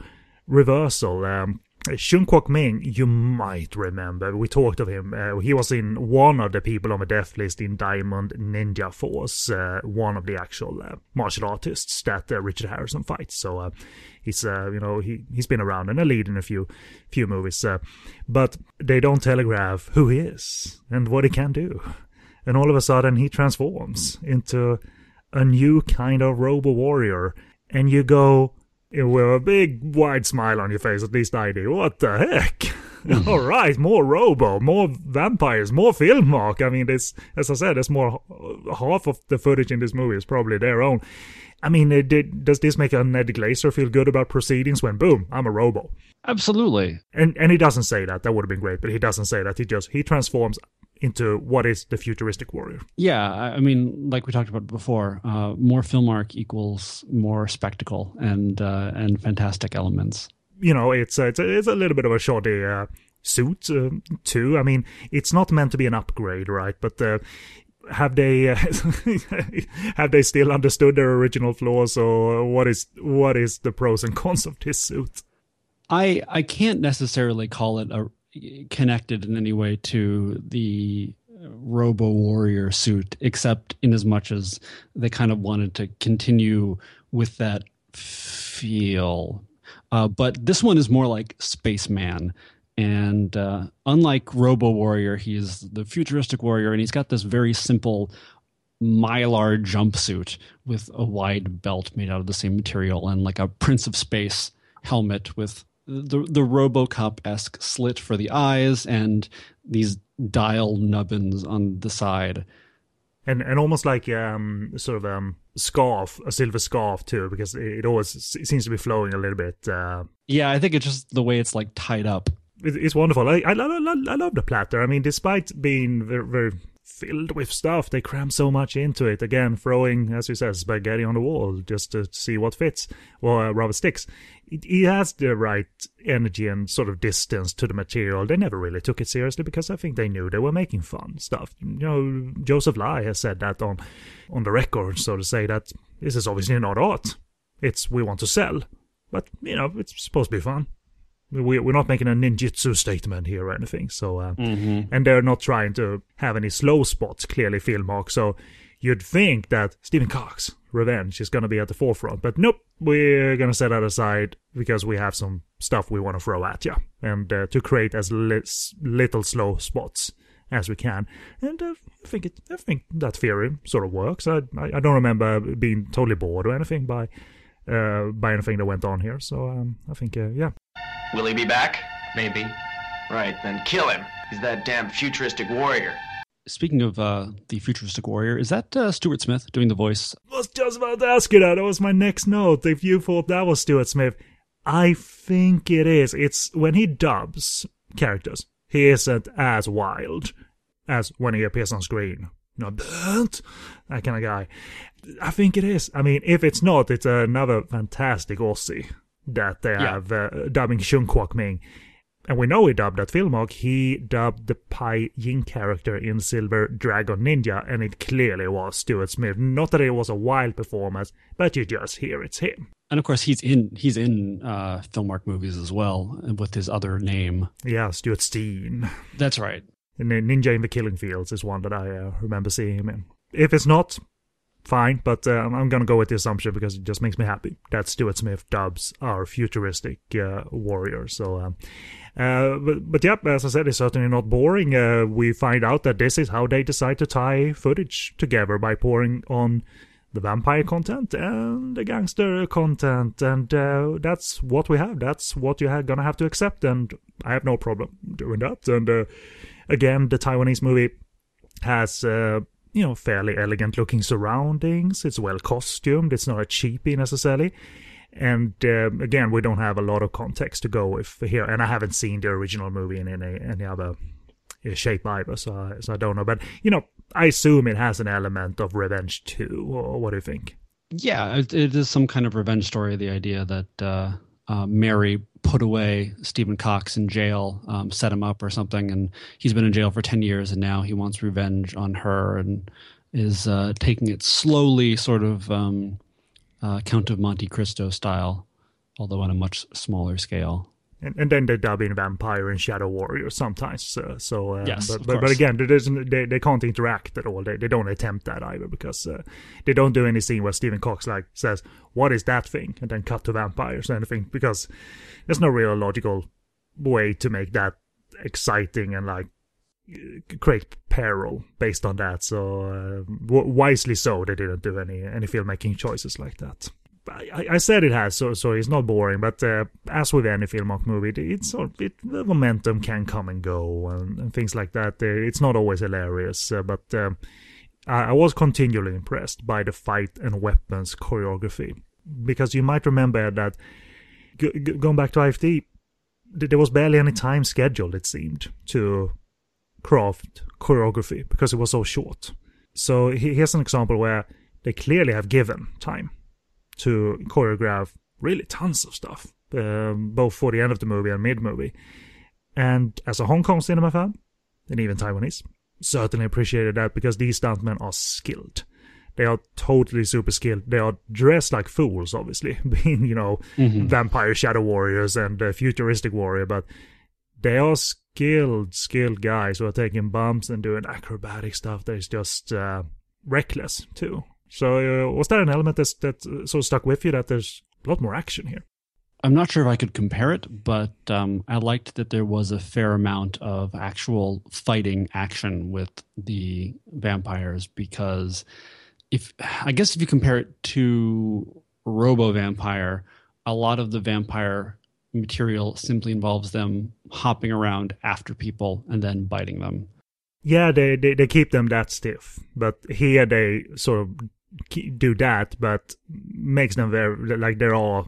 reversal. Um, Shun Kwok Ming, you might remember, we talked of him. Uh, he was in one of the people on the death list in Diamond Ninja Force, uh, one of the actual uh, martial artists that uh, Richard Harrison fights. So uh, he's, uh, you know, he he's been around and a lead in a few few movies, uh, but they don't telegraph who he is and what he can do. And all of a sudden, he transforms into a new kind of robo-warrior, and you go, with a big wide smile on your face, at least I do. What the heck? All right, more Robo, more vampires, more Filmark. I mean, this, as I said, there's more. Half of the footage in this movie is probably their own. I mean, it did, does this make an Ed Glazer feel good about proceedings when, boom, I'm a Robo? Absolutely. And and he doesn't say that. That would have been great, but he doesn't say that. He just he transforms into what is the futuristic warrior. Yeah, I mean, like we talked about before, uh, more Filmark equals more spectacle and uh, and fantastic elements. You know, it's a, it's a, it's a little bit of a shoddy uh, suit uh, too. I mean, it's not meant to be an upgrade, right? But uh, have they uh, have they still understood their original flaws, or what is what is the pros and cons of this suit? I I can't necessarily call it a connected in any way to the Robo Warrior suit, except in as much as they kind of wanted to continue with that feel. Uh, but this one is more like Spaceman. And uh, unlike Robo Warrior, he's the futuristic warrior, and he's got this very simple mylar jumpsuit with a wide belt made out of the same material and like a Prince of Space helmet with the the RoboCop-esque slit for the eyes and these dial nubbins on the side, and and almost like um sort of um scarf, a silver scarf too, because it always it seems to be flowing a little bit. Uh, yeah, I think it's just the way it's like tied up. It, it's wonderful. I I love, I love I love the platter. I mean, despite being very, very filled with stuff, they cram so much into it. Again, throwing, as you said, spaghetti on the wall just to see what fits, or uh, rather sticks. He has the right energy and sort of distance to the material. They never really took it seriously because I think they knew they were making fun stuff. You know, Joseph Lai has said that on, on the record, so to say, that this is obviously not art. It's we want to sell. But, you know, it's supposed to be fun. We, we're not making a ninjutsu statement here or anything. So, uh, mm-hmm. And they're not trying to have any slow spots, clearly, Filmark. So you'd think that Stephen Cox Revenge is going to be at the forefront. But nope, we're going to set that aside because we have some stuff we want to throw at you and uh, to create as li- little slow spots as we can. And uh, I think it, I think that theory sort of works. I, I, I don't remember being totally bored or anything by uh, by anything that went on here. So um, I think, uh, yeah. Will he be back? Maybe. Right, then kill him. He's that damn futuristic warrior. Speaking of uh, the futuristic warrior, is that uh, Stuart Smith doing the voice? I was just about to ask you that. That was my next note. If you thought that was Stuart Smith, I think it is. It's when he dubs characters, he isn't as wild as when he appears on screen. You know, that kind of guy. I think it is. I mean, if it's not, it's another fantastic Aussie that they yeah. have uh, dubbing Shun Kwok Ming. And we know he dubbed that Filmark. He dubbed the Pai Ying character in Silver Dragon Ninja, and it clearly was Stuart Smith. Not that it was a wild performance, but you just hear it's him. And of course, he's in he's in uh, Filmark movies as well, with his other name. Yeah, Stuart Steen. That's right. And Ninja in the Killing Fields is one that I uh, remember seeing him in. If it's not, fine, but uh, I'm going to go with the assumption because it just makes me happy that Stuart Smith dubs our futuristic uh, warrior. So, um, uh, but, but yeah, as I said, it's certainly not boring. Uh, we find out that this is how they decide to tie footage together, by pouring on the vampire content and the gangster content. And uh, that's what we have. That's what you're going to have to accept. And I have no problem doing that. And uh, again, the Taiwanese movie has... Uh, you know, fairly elegant-looking surroundings. It's well-costumed. It's not a cheapie, necessarily. And, uh, again, we don't have a lot of context to go with here. And I haven't seen the original movie in any, any other shape either, so I, so I don't know. But, you know, I assume it has an element of Revenge too, or what do you think? Yeah, it, it is some kind of revenge story, the idea that uh, uh, Mary put away Stephen Cox in jail, um, set him up or something, and he's been in jail for ten years, and now he wants revenge on her and is uh, taking it slowly, sort of um, uh, Count of Monte Cristo style, although on a much smaller scale. And, and then they dub in Vampire and Shadow Warrior sometimes. Uh, so, uh, yes, but, but, but again, it isn't, they they can't interact at all. They they don't attempt that either, because uh, they don't do any scene where Stephen Cox like says, "What is that thing?" and then cut to vampires or anything, because there's no real logical way to make that exciting and like create peril based on that. So uh, w- wisely so, they didn't do any any filmmaking choices like that. I, I said it has, so so it's not boring, but uh, as with any Filmark movie, it, it's it, the momentum can come and go, and, and things like that. It's not always hilarious, uh, but um, I, I was continually impressed by the fight and weapons choreography, because you might remember that, g- g- going back to I F D, there was barely any time scheduled, it seemed, to craft choreography, because it was so short. So here's an example where they clearly have given time to choreograph really tons of stuff, um, both for the end of the movie and mid-movie. And as a Hong Kong cinema fan, and even Taiwanese, certainly appreciated that, because these stuntmen are skilled. They are totally super skilled. They are dressed like fools, obviously, being, you know, mm-hmm. vampire shadow warriors and uh, futuristic warrior, but they are skilled, skilled guys who are taking bumps and doing acrobatic stuff that is just uh, reckless, too. So uh, was there an element that's, that uh, sort of stuck with you, that there's a lot more action here? I'm not sure if I could compare it, but um, I liked that there was a fair amount of actual fighting action with the vampires, because if I guess if you compare it to Robo Vampire, a lot of the vampire material simply involves them hopping around after people and then biting them. Yeah, they, they, they keep them that stiff, but here they sort of do that, but makes them very, like, they're all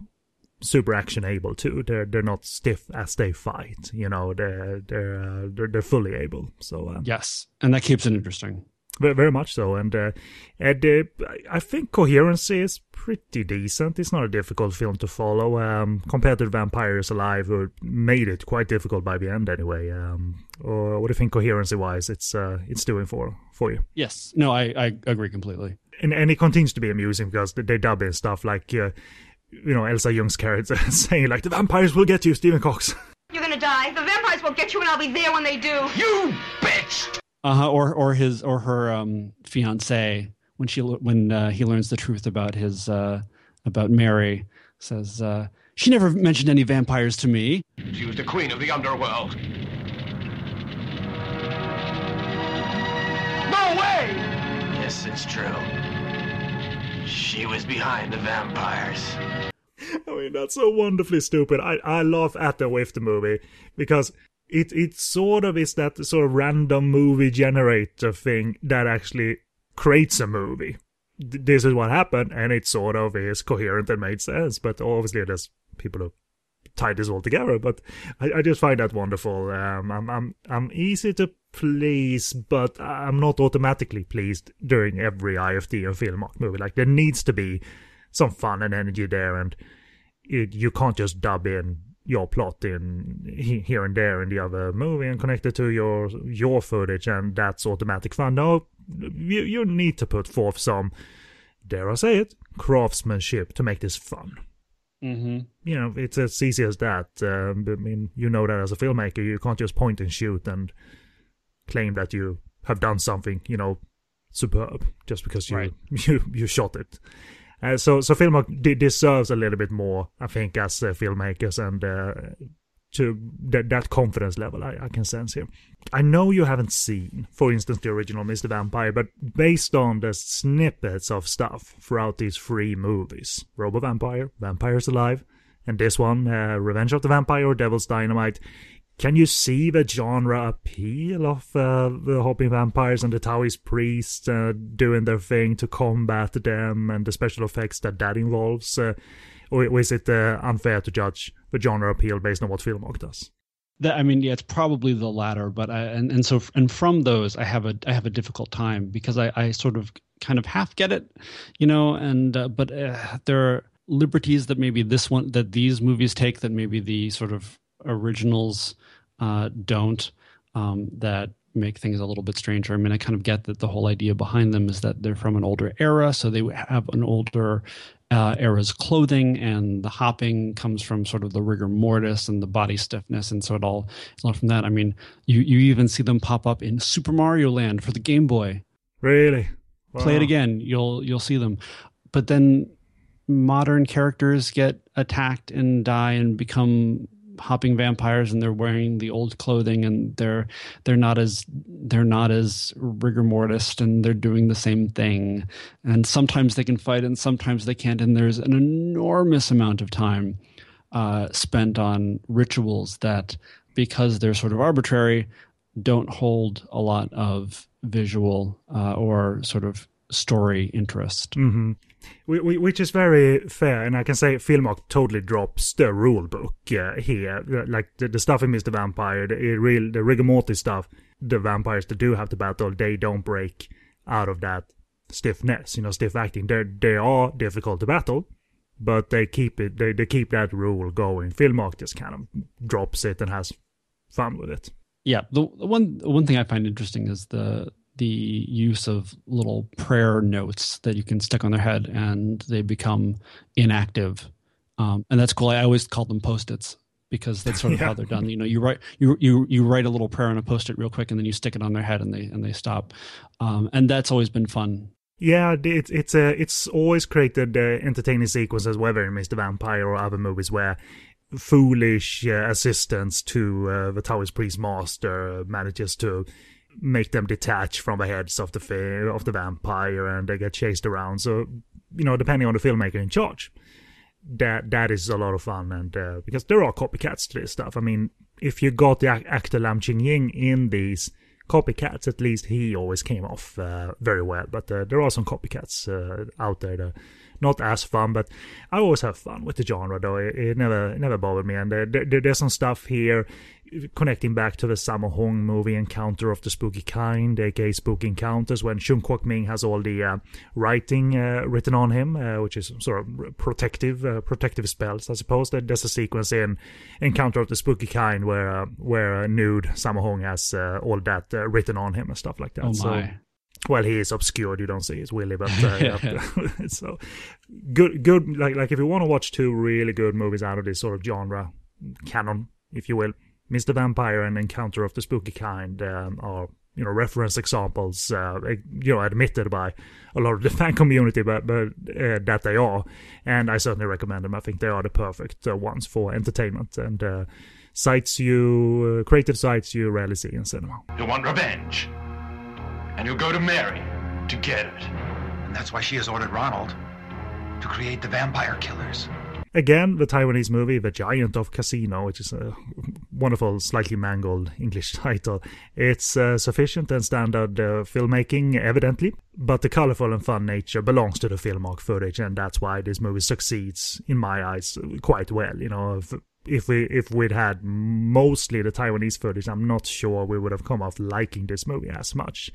super action able too. They're they're not stiff as they fight, you know. They're they're uh, they're, they're fully able. So uh, yes, and that keeps it interesting. Very, very much so, and uh, and uh, I think coherency is pretty decent. It's not a difficult film to follow, um, compared to The Vampire is Alive, who made it quite difficult by the end anyway. Um, or what do you think coherency-wise it's uh, it's doing for, for you? Yes, no, I, I agree completely. And and it continues to be amusing, because they dub in stuff like, uh, you know, Elsa Jung's character saying, like, the vampires will get you, Stephen Cox. You're going to die. The vampires will get you, and I'll be there when they do. You bitch! Uh-huh, or or his or her um, fiance when she when uh, he learns the truth about his uh, about Mary, says uh, she never mentioned any vampires to me. She was the queen of the underworld. No way! Yes, it's true. She was behind the vampires. I mean, that's so wonderfully stupid. I I laugh at the with the movie, because It it sort of is that sort of random movie generator thing that actually creates a movie. D- this is what happened, and it sort of is coherent and made sense. But obviously, there's people who tie this all together. But I, I just find that wonderful. Um, I'm I'm I'm easy to please, but I'm not automatically pleased during every I F D and Filmark movie. Like, there needs to be some fun and energy there, and it, you can't just dub in your plot in here and there in the other movie and connect it to your your footage, and that's automatic fun. No, you you need to put forth some, dare I say it, craftsmanship to make this fun. Mm-hmm. You know, it's as easy as that. Um, I mean, you know that as a filmmaker, you can't just point and shoot and claim that you have done something, you know, superb just because you right. you, you shot it. Uh, so, so Filmark d- deserves a little bit more, I think, as uh, filmmakers, and uh, to th- that confidence level I-, I can sense here. I know you haven't seen, for instance, the original Mister Vampire, but based on the snippets of stuff throughout these three movies, Robo Vampire, Vampire's Alive, and this one, uh, Revenge of the Vampire or Devil's Dynamite, can you see the genre appeal of uh, the hopping vampires and the Taoist priests uh, doing their thing to combat them, and the special effects that that involves? Uh, or is it uh, unfair to judge the genre appeal based on what Filmark does? That, I mean, yeah, it's probably the latter. But I, and and so and from those, I have a I have a difficult time, because I, I sort of kind of half get it, you know. And uh, but uh, there are liberties that maybe this one that these movies take that maybe the sort of originals uh, don't um, that make things a little bit stranger. I mean, I kind of get that the whole idea behind them is that they're from an older era, so they have an older uh, era's clothing, and the hopping comes from sort of the rigor mortis and the body stiffness, and so it all it's all from that. I mean, you, you even see them pop up in Super Mario Land for the Game Boy. Really? Wow. Play it again, you'll you'll see them. But then modern characters get attacked and die and become hopping vampires, and they're wearing the old clothing, and they're they're not as they're not as rigor mortis, and they're doing the same thing. And sometimes they can fight, and sometimes they can't. And there's an enormous amount of time uh, spent on rituals that, because they're sort of arbitrary, don't hold a lot of visual uh, or sort of story interest. Mm-hmm. We, we, which is very fair, and I can say Filmark totally drops the rule book uh, here. Like the, the stuff in Mister Vampire, the, real, the rigor mortis stuff, the vampires that do have to battle, they don't break out of that stiffness, you know, stiff acting. They they are difficult to battle, but they keep it. They, they keep that rule going. Filmark just kind of drops it and has fun with it. Yeah, the, the one one thing I find interesting is the. the use of little prayer notes that you can stick on their head and they become inactive. Um, and that's cool. I always call them Post-its because that's sort of yeah. how they're done. You know, you write, you, you, you write a little prayer on a Post-it real quick and then you stick it on their head and they, and they stop. Um, and that's always been fun. Yeah, it, it's a, it's always created uh, entertaining sequences, whether in Mister Vampire or other movies where foolish uh, assistants to uh, the Taoist priest master manages to make them detach from the heads of the of the vampire, and they get chased around. So, you know, depending on the filmmaker in charge, that that is a lot of fun. And uh, because there are copycats to this stuff. I mean, if you got the actor Lam Ching-ying in these copycats, at least he always came off uh, very well. But uh, there are some copycats uh, out there that are not as fun. But I always have fun with the genre, though. It, it never it never bothered me. And uh, there, there's some stuff here connecting back to the Sammo Hung movie Encounter of the Spooky Kind, aka Spooky Encounters, when Shun Kwok Ming has all the uh, writing uh, written on him, uh, which is sort of protective uh, protective spells, I suppose. There's a sequence in Encounter of the Spooky Kind where uh, where uh, nude Sammo Hung has uh, all that uh, written on him and stuff like that. Oh my. So, well, he is obscured, you don't see his willy, but uh, yeah. So good, good. Like like if you want to watch two really good movies out of this sort of genre canon, if you will, Mister Vampire and Encounter of the Spooky Kind um, are, you know, reference examples, uh, you know, admitted by a lot of the fan community, but, but uh, that they are, and I certainly recommend them. I think they are the perfect uh, ones for entertainment and uh, sites you, uh, creative sites you rarely see in cinema. You want revenge, and you go to Mary to get it, and that's why she has ordered Ronald to create the Vampire Killers. Again, the Taiwanese movie The Giant of Casino, which is a wonderful, slightly mangled English title. It's uh, sufficient and standard uh, filmmaking, evidently, but the colorful and fun nature belongs to the Filmark footage, and that's why this movie succeeds, in my eyes, quite well. You know, if, if, we, if we'd had mostly the Taiwanese footage, I'm not sure we would have come off liking this movie as much.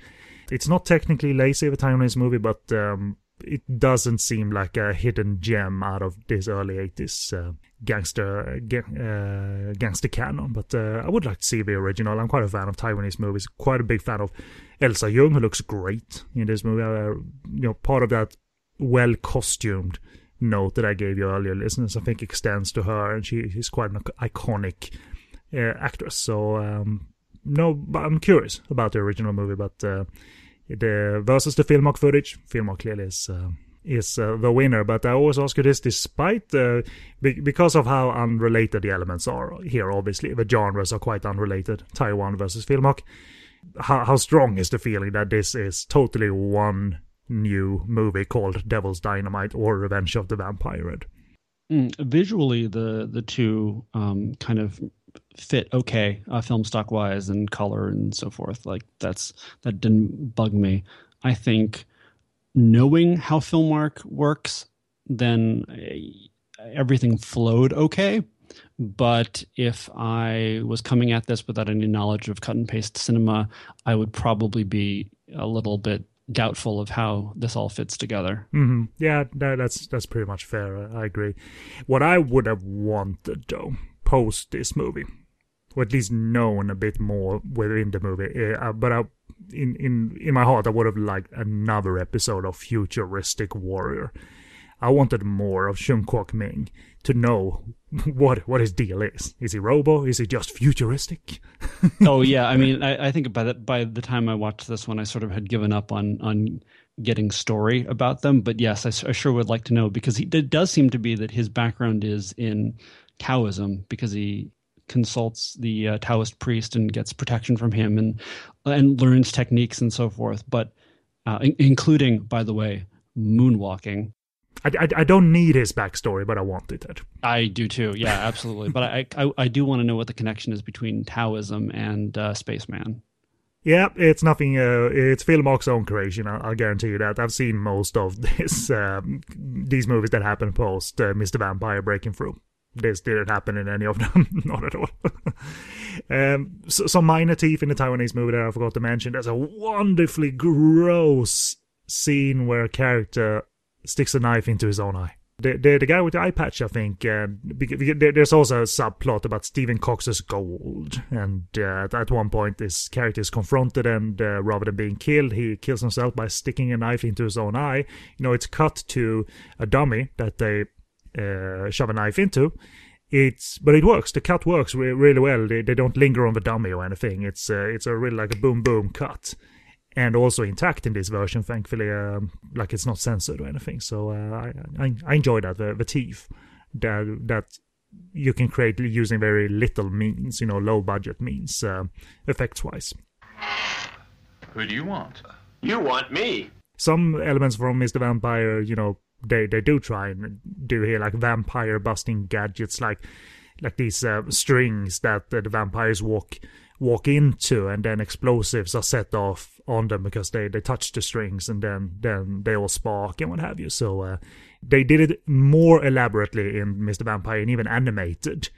It's not technically lazy, the Taiwanese movie, but... Um, it doesn't seem like a hidden gem out of this early eighties uh, gangster uh, ga- uh, gangster canon, but uh, I would like to see the original. I'm quite a fan of Taiwanese movies, quite a big fan of Elsa Jung, who looks great in this movie. Uh, you know, part of that well-costumed note that I gave you earlier, listeners, I think extends to her, and she, she's quite an iconic uh, actress. So, um, no, but I'm curious about the original movie, but... Uh, The versus the Filmark footage, Filmark clearly is uh, is uh, the winner. But I always ask you this, despite uh, be- because of how unrelated the elements are here. Obviously, the genres are quite unrelated. Taiwan versus Filmark. How how strong is the feeling that this is totally one new movie called Devil's Dynamite or Revenge of the Vampire? Mm, visually, the the two um, kind of. fit okay uh, film stock wise and color and so forth, like that's that didn't bug me. I think knowing how Filmark works, then uh, everything flowed okay. But if I was coming at this without any knowledge of cut and paste cinema, I would probably be a little bit doubtful of how this all fits together. Mm-hmm. Yeah, that, that's that's pretty much fair. I agree. What I would have wanted though, post this movie, or at least known a bit more within the movie. Uh, but I, in in in my heart, I would have liked another episode of Futuristic Warrior. I wanted more of Shun Kwok Ming to know what what his deal is. Is he robo? Is he just futuristic? Oh, yeah. I mean, I, I think by the, by the time I watched this one, I sort of had given up on, on getting story about them. But yes, I, I sure would like to know, because he, it does seem to be that his background is in Taoism, because he consults the uh, Taoist priest and gets protection from him and and learns techniques and so forth. But uh, in, including, by the way, moonwalking. I, I, I don't need his backstory, but I wanted it. I do too. Yeah, absolutely. But I, I I do want to know what the connection is between Taoism and uh, Spaceman. Yeah, it's nothing. Uh, it's Filmark's own creation. I, I'll guarantee you that. I've seen most of this um, these movies that happen post uh, Mister Vampire breaking through. This didn't happen in any of them. Not at all. um, so, some minor teeth in the Taiwanese movie that I forgot to mention. There's a wonderfully gross scene where a character sticks a knife into his own eye. The, the, the guy with the eye patch, I think. Uh, there's also a subplot about Stephen Cox's gold. And uh, at one point, this character is confronted, and uh, rather than being killed, he kills himself by sticking a knife into his own eye. You know, it's cut to a dummy that they Uh, shove a knife into. It's but it works. The cut works re- really well. They they don't linger on the dummy or anything. It's uh, it's a really like a boom boom cut, and also intact in this version. Thankfully, um, like it's not censored or anything. So uh, I, I I enjoy that the, the teeth that that you can create using very little means. You know, low budget means uh, effects wise. Who do you want? You want me. Some elements from Mister Vampire, you know. They they do try and do here like vampire busting gadgets, like like these uh, strings that uh, the vampires walk walk into, and then explosives are set off on them because they, they touch the strings, and then, then they all spark and what have you. So uh, they did it more elaborately in Mister Vampire, and even animated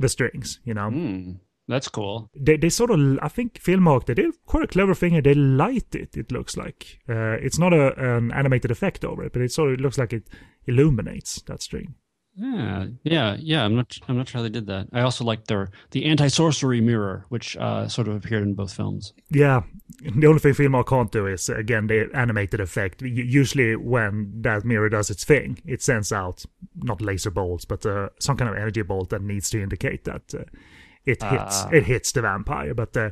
the strings, you know. Mm, that's cool. They they sort of, I think Filmark, they did quite a clever thing, and they light it, it looks like. Uh, it's not a, an animated effect over it, but it sort of looks like it illuminates that string. Yeah, yeah, yeah. I'm not I'm not sure how they did that. I also liked their the anti-sorcery mirror, which uh, sort of appeared in both films. Yeah. The only thing Filmark can't do is, again, the animated effect. Usually when that mirror does its thing, it sends out, not laser bolts, but uh, some kind of energy bolt that needs to indicate that... Uh, It hits. Uh, it hits the vampire, but uh,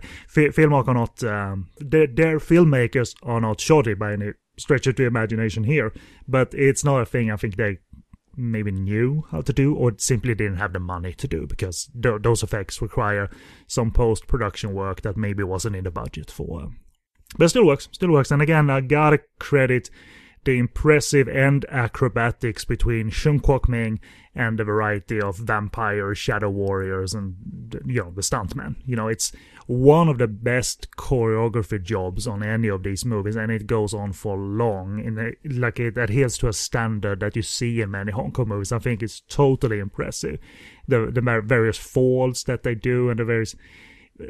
Filmark are not. Um, their, their filmmakers are not shoddy by any stretch of the imagination here. But it's not a thing I think they maybe knew how to do, or simply didn't have the money to do, because th- those effects require some post-production work that maybe wasn't in the budget for. Um, but it still works. Still works. And again, I gotta credit the impressive end acrobatics between Shun Kwok Ming and the variety of vampire shadow warriors and, you know, the stuntmen. You know, it's one of the best choreography jobs on any of these movies, and it goes on for long. In a, like, it adheres to a standard that you see in many Hong Kong movies. I think it's totally impressive. The, the various falls that they do, and the various,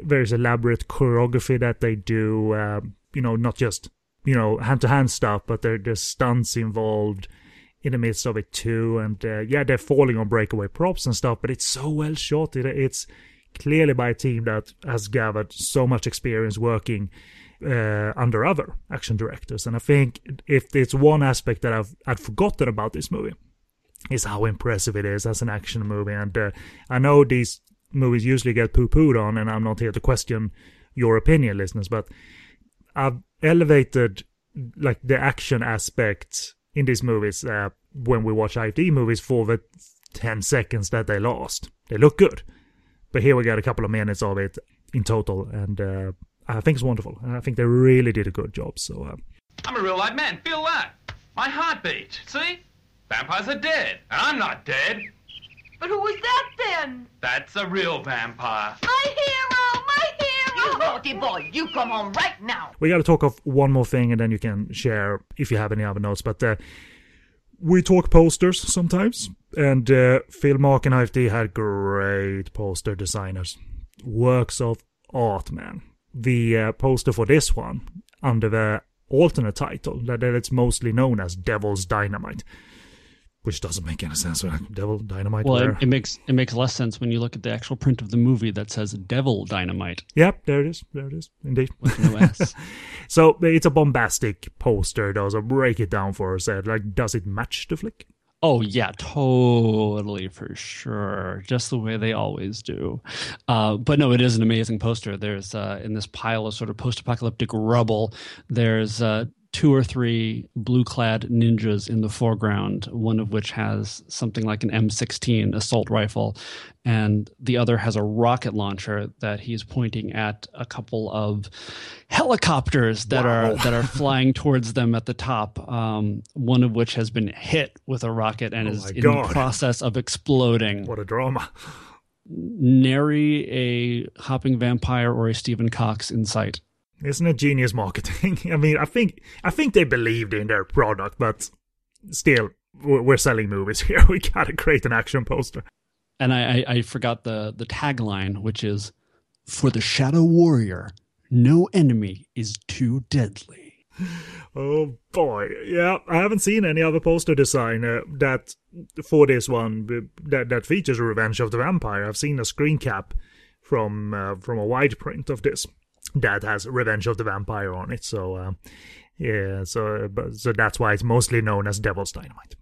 various elaborate choreography that they do, uh, you know, not just... you know, hand-to-hand stuff, but there, there's stunts involved in the midst of it too, and uh, yeah, they're falling on breakaway props and stuff, but it's so well shot. It, it's clearly by a team that has gathered so much experience working uh, under other action directors, and I think if it's one aspect that I've I'd forgotten about this movie, is how impressive it is as an action movie, and uh, I know these movies usually get poo-pooed on, and I'm not here to question your opinion, listeners, but I've elevated like the action aspect in these movies uh, when we watch I F D movies for the ten seconds that they last. They look good. But here we got a couple of minutes of it in total, and uh, I think it's wonderful. I think they really did a good job. So uh... I'm a real live man. Feel that. My heartbeat. See? Vampires are dead. And I'm not dead. But who was that then? That's a real vampire. My hero! My hero! You naughty boy, you come home right now. We got to talk of one more thing, and then you can share if you have any other notes. But uh, we talk posters sometimes, and uh, Filmark and I F D had great poster designers. Works of art, man. The uh, poster for this one, under the alternate title, that it's mostly known as Devil's Dynamite. Which doesn't make any sense. Devil Dynamite. Well, it, it makes it makes less sense when you look at the actual print of the movie that says Devil Dynamite. Yep, there it is. There it is. Indeed. With no S. So it's a bombastic poster, though. So break it down for us. Like, does it match the flick? Oh, yeah, totally, for sure. Just the way they always do. Uh, but no, it is an amazing poster. There's uh, in this pile of sort of post-apocalyptic rubble, there's uh, two or three blue-clad ninjas in the foreground, one of which has something like an M sixteen assault rifle, and the other has a rocket launcher that he's pointing at a couple of helicopters that wow. are that are flying towards them at the top, um, one of which has been hit with a rocket and oh is in God. the process of exploding. What a drama. Nary a hopping vampire or a Stephen Cox in sight. Isn't it genius marketing? I mean, I think I think they believed in their product, but still, we're selling movies here. We gotta create an action poster. And I, I, I forgot the, the tagline, which is, "For the Shadow Warrior, no enemy is too deadly." Oh boy, yeah. I haven't seen any other poster design uh, that for this one that that features Revenge of the Vampire. I've seen a screen cap from uh, from a wide print of this that has Revenge of the Vampire on it, so uh, yeah, so so that's why it's mostly known as Devil's Dynamite.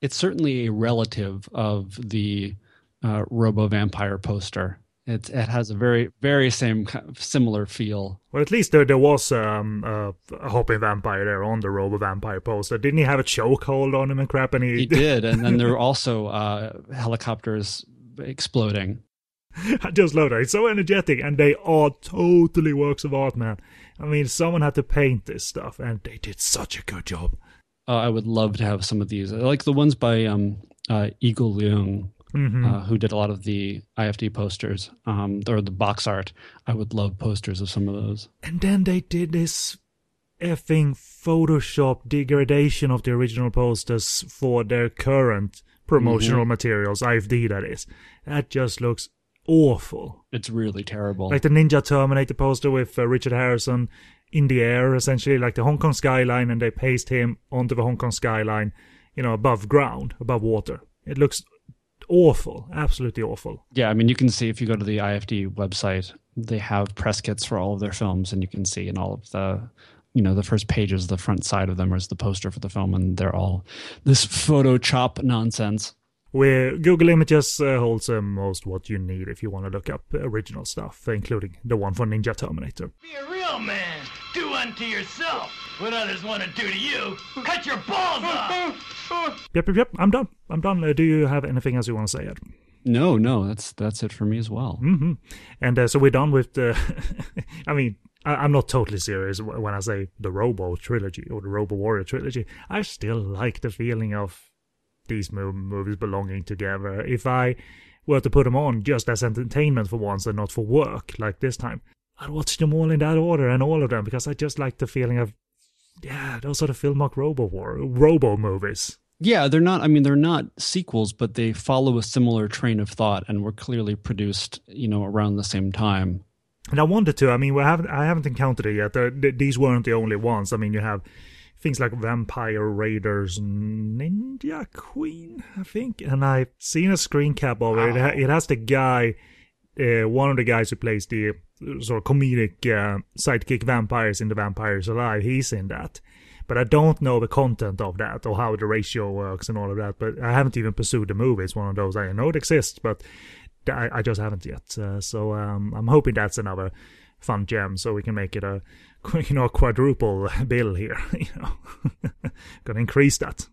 It's certainly a relative of the uh, Robo Vampire poster. It it has a very very same kind of similar feel. Well, at least there there was um, a, a hopping vampire there on the Robo Vampire poster. Didn't he have a chokehold on him and crap? And he, he did, and then there were also uh, helicopters exploding. I just love that. It's so energetic, and they are totally works of art, man. I mean, someone had to paint this stuff, and they did such a good job. Uh, I would love to have some of these. I like the ones by um, uh, Eagle Leung, mm-hmm. uh, who did a lot of the I F D posters, um, or the box art. I would love posters of some of those. And then they did this effing Photoshop degradation of the original posters for their current promotional mm-hmm. materials, I F D that is. That just looks awful. It's really terrible. Like the Ninja Terminator poster with uh, Richard Harrison in the air, essentially, like the Hong Kong skyline, and they paste him onto the Hong Kong skyline, you know, above ground, above water. It looks awful, absolutely awful. Yeah, I mean, you can see if you go to the I F D website, they have press kits for all of their films, and you can see in all of the, you know, the first pages, the front side of them is the poster for the film, and they're all this Photoshop nonsense. Where Google Images uh, holds uh, most what you need if you want to look up original stuff, including the one for Ninja Terminator. Be a real man. Do unto yourself what others want to do to you. Cut your balls off. Yep, yep, yep. I'm done. I'm done. Uh, do you have anything else you want to say, Ed? No, no. That's that's it for me as well. Mm-hmm. And uh, so we're done with the... Uh, I mean... I'm not totally serious when I say the Robo trilogy or the Robo Warrior trilogy. I still like the feeling of these movies belonging together. If I were to put them on just as entertainment for once and not for work like this time, I'd watch them all in that order and all of them, because I just like the feeling of, yeah, those are the Filmark Robo War, Robo movies. Yeah, they're not, I mean, they're not sequels, but they follow a similar train of thought and were clearly produced, you know, around the same time. And I wanted to, I mean, we haven't, I haven't encountered it yet. Uh, th- these weren't the only ones. I mean, you have things like Vampire Raiders, Ninja Queen, I think. And I've seen a screen cap of it. Wow. It, ha- it has the guy, uh, one of the guys who plays the uh, sort of comedic uh, sidekick vampires in The Vampire is Alive. He's in that. But I don't know the content of that or how the ratio works and all of that. But I haven't even pursued the movie. It's one of those, I know it exists, but... I, I just haven't yet, uh, so um, I'm hoping that's another fun gem, so we can make it a, you know, quadruple bill here. You know, gonna increase that.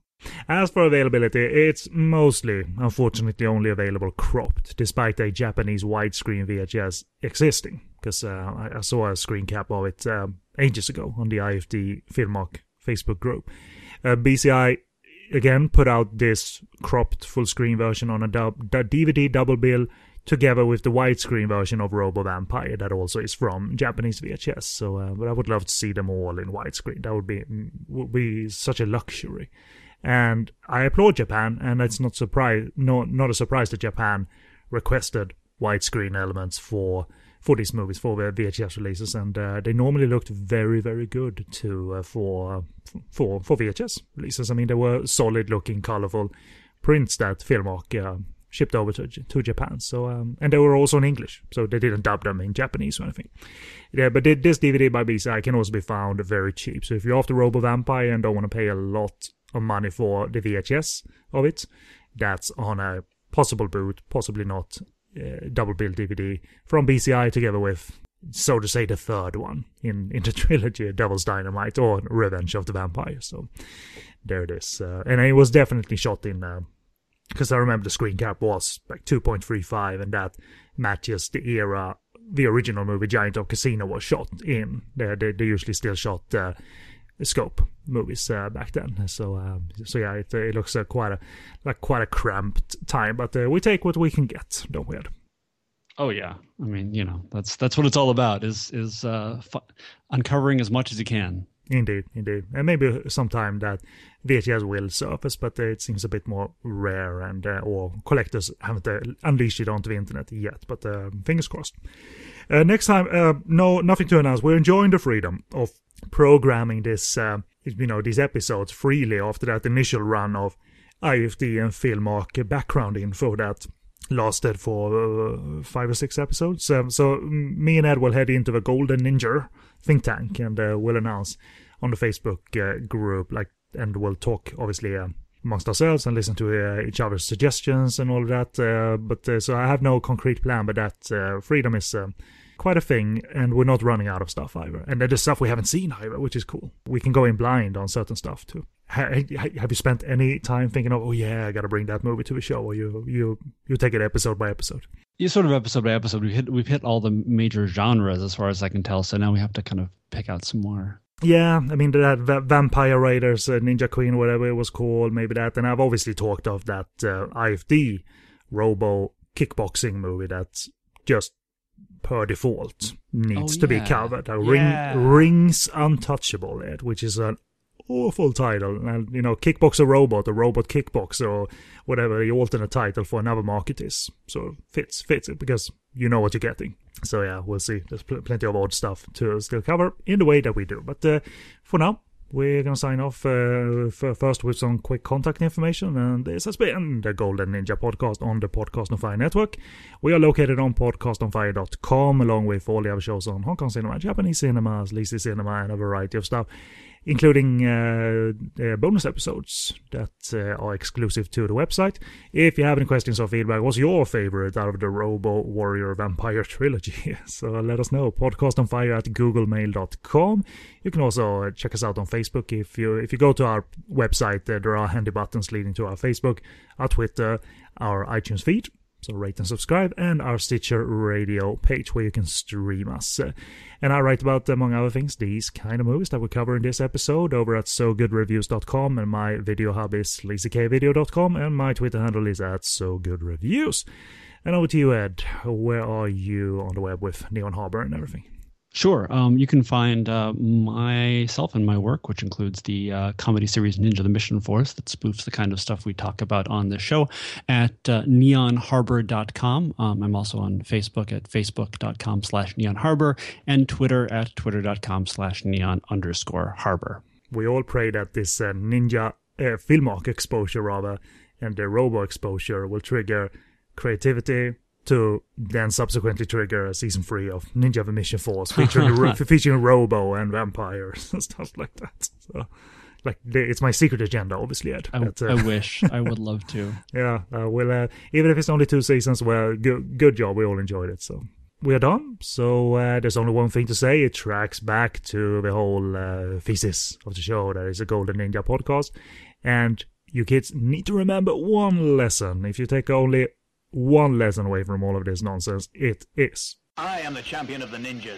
As for availability, it's mostly, unfortunately, only available cropped, despite a Japanese widescreen V H S existing. Because uh, I, I saw a screen cap of it um, ages ago on the I F D Filmark Facebook group. Uh, B C I. Again, put out this cropped full-screen version on a dub- D V D double bill together with the widescreen version of Robo Vampire that also is from Japanese V H S. So, uh, but I would love to see them all in widescreen. That would be would be such a luxury. And I applaud Japan, and it's not surprise, no, not a surprise that Japan requested widescreen elements for for these movies, for their V H S releases, and uh, they normally looked very, very good to uh, for for for V H S releases. I mean, they were solid-looking, colourful prints that Filmark uh, shipped over to to Japan. So, um, and they were also in English, so they didn't dub them in Japanese or anything. Yeah, but this D V D by B C I can also be found very cheap. So if you're after Robo Vampire and don't want to pay a lot or money for the V H S of it. That's on a possible boot, possibly not, uh, double bill D V D from B C I together with, so to say, the third one in, in the trilogy, Devil's Dynamite or Revenge of the Vampire. So there it is. Uh, and it was definitely shot in... Uh, Because I remember the screen cap was like two point three five, and that matches the era the original movie Giant of Casino was shot in. They, they, they usually still shot uh, scope movies uh, back then. So uh, so yeah, it, it looks uh, quite a like quite a cramped time, but uh, we take what we can get. No weird. Oh yeah, I mean, you know, that's that's what it's all about, is is uh, fu- uncovering as much as you can. Indeed, indeed. And maybe sometime that V H S will surface, but it seems a bit more rare, and uh, or collectors haven't uh, unleashed it onto the internet yet, but uh, fingers crossed. Uh, next time, uh, no, nothing to announce. We're enjoying the freedom of programming this, uh, you know, these episodes freely after that initial run of I F D and Filmark background info that lasted for uh, five or six episodes. Um, so me and Ed will head into the Golden Ninja think tank, and uh, we'll announce on the Facebook uh, group, like, and we'll talk obviously uh, amongst ourselves and listen to uh, each other's suggestions and all of that. Uh, but uh, so I have no concrete plan, but that uh, freedom is uh, quite a thing, and we're not running out of stuff either. And there's stuff we haven't seen either, which is cool. We can go in blind on certain stuff too. Have you spent any time thinking of, oh yeah, I got to bring that movie to the show? Or you you you take it episode by episode? You sort of episode by episode. We've hit we've hit all the major genres as far as I can tell. So now we have to kind of pick out some more. Yeah, I mean that Vampire Raiders, uh, Ninja Queen, whatever it was called, maybe that. And I've obviously talked of that uh, I F D Robo kickboxing movie that's just per default needs oh, yeah. to be covered. Uh, ring yeah. Rings Untouchable, Ed, which is an awful title, and you know, Kickboxer Robot or Robot Kickboxer or whatever the alternate title for another market is, so fits fits it because you know what you're getting. So yeah, we'll see. There's pl- plenty of odd stuff to still cover in the way that we do, but uh, for now we're gonna sign off uh, for first with some quick contact information. And this has been the Golden Ninja Podcast on the Podcast on Fire network. We are located on podcast on fire dot com, along with all the other shows on Hong Kong cinema, Japanese cinemas, Lisi cinema, and a variety of stuff, including uh, uh, bonus episodes that uh, are exclusive to the website. If you have any questions or feedback, what's your favorite out of the Robo Warrior Vampire trilogy? So let us know. Podcastonfire at googlemail dot com. You can also check us out on Facebook. If you if you go to our website, uh, there are handy buttons leading to our Facebook, our Twitter, our iTunes feed. So rate and subscribe, and our Stitcher radio page where you can stream us. Uh, and I write about, among other things, these kind of movies that we cover in this episode over at so good reviews dot com, and my video hub is lisa k video dot com, and my Twitter handle is at so good reviews. And over to you, Ed. Where are you on the web with Neon Harbor and everything? Sure. Um, you can find uh, myself and my work, which includes the uh, comedy series Ninja: The Mission Force that spoofs the kind of stuff we talk about on this show, at uh, neon harbor dot com. Um, I'm also on Facebook at facebook dot com slash neon harbor, and Twitter at twitter dot com slash neon underscore harbor. We all pray that this uh, Ninja uh, Filmark exposure rather and the Robo exposure will trigger creativity to then subsequently trigger a season three of Ninja: The Mission Force featuring ro- featuring Robo and vampires and stuff like that. So, like, it's my secret agenda, obviously, Ed. I, but, uh, I wish. I would love to. Yeah, uh, well, uh, even if it's only two seasons, well, go- good job. We all enjoyed it. So we are done. So uh, there's only one thing to say. It tracks back to the whole uh, thesis of the show. That is a Golden Ninja Podcast, and you kids need to remember one lesson. If you take only one lesson away from all of this nonsense, it is: I am the champion of the ninjas.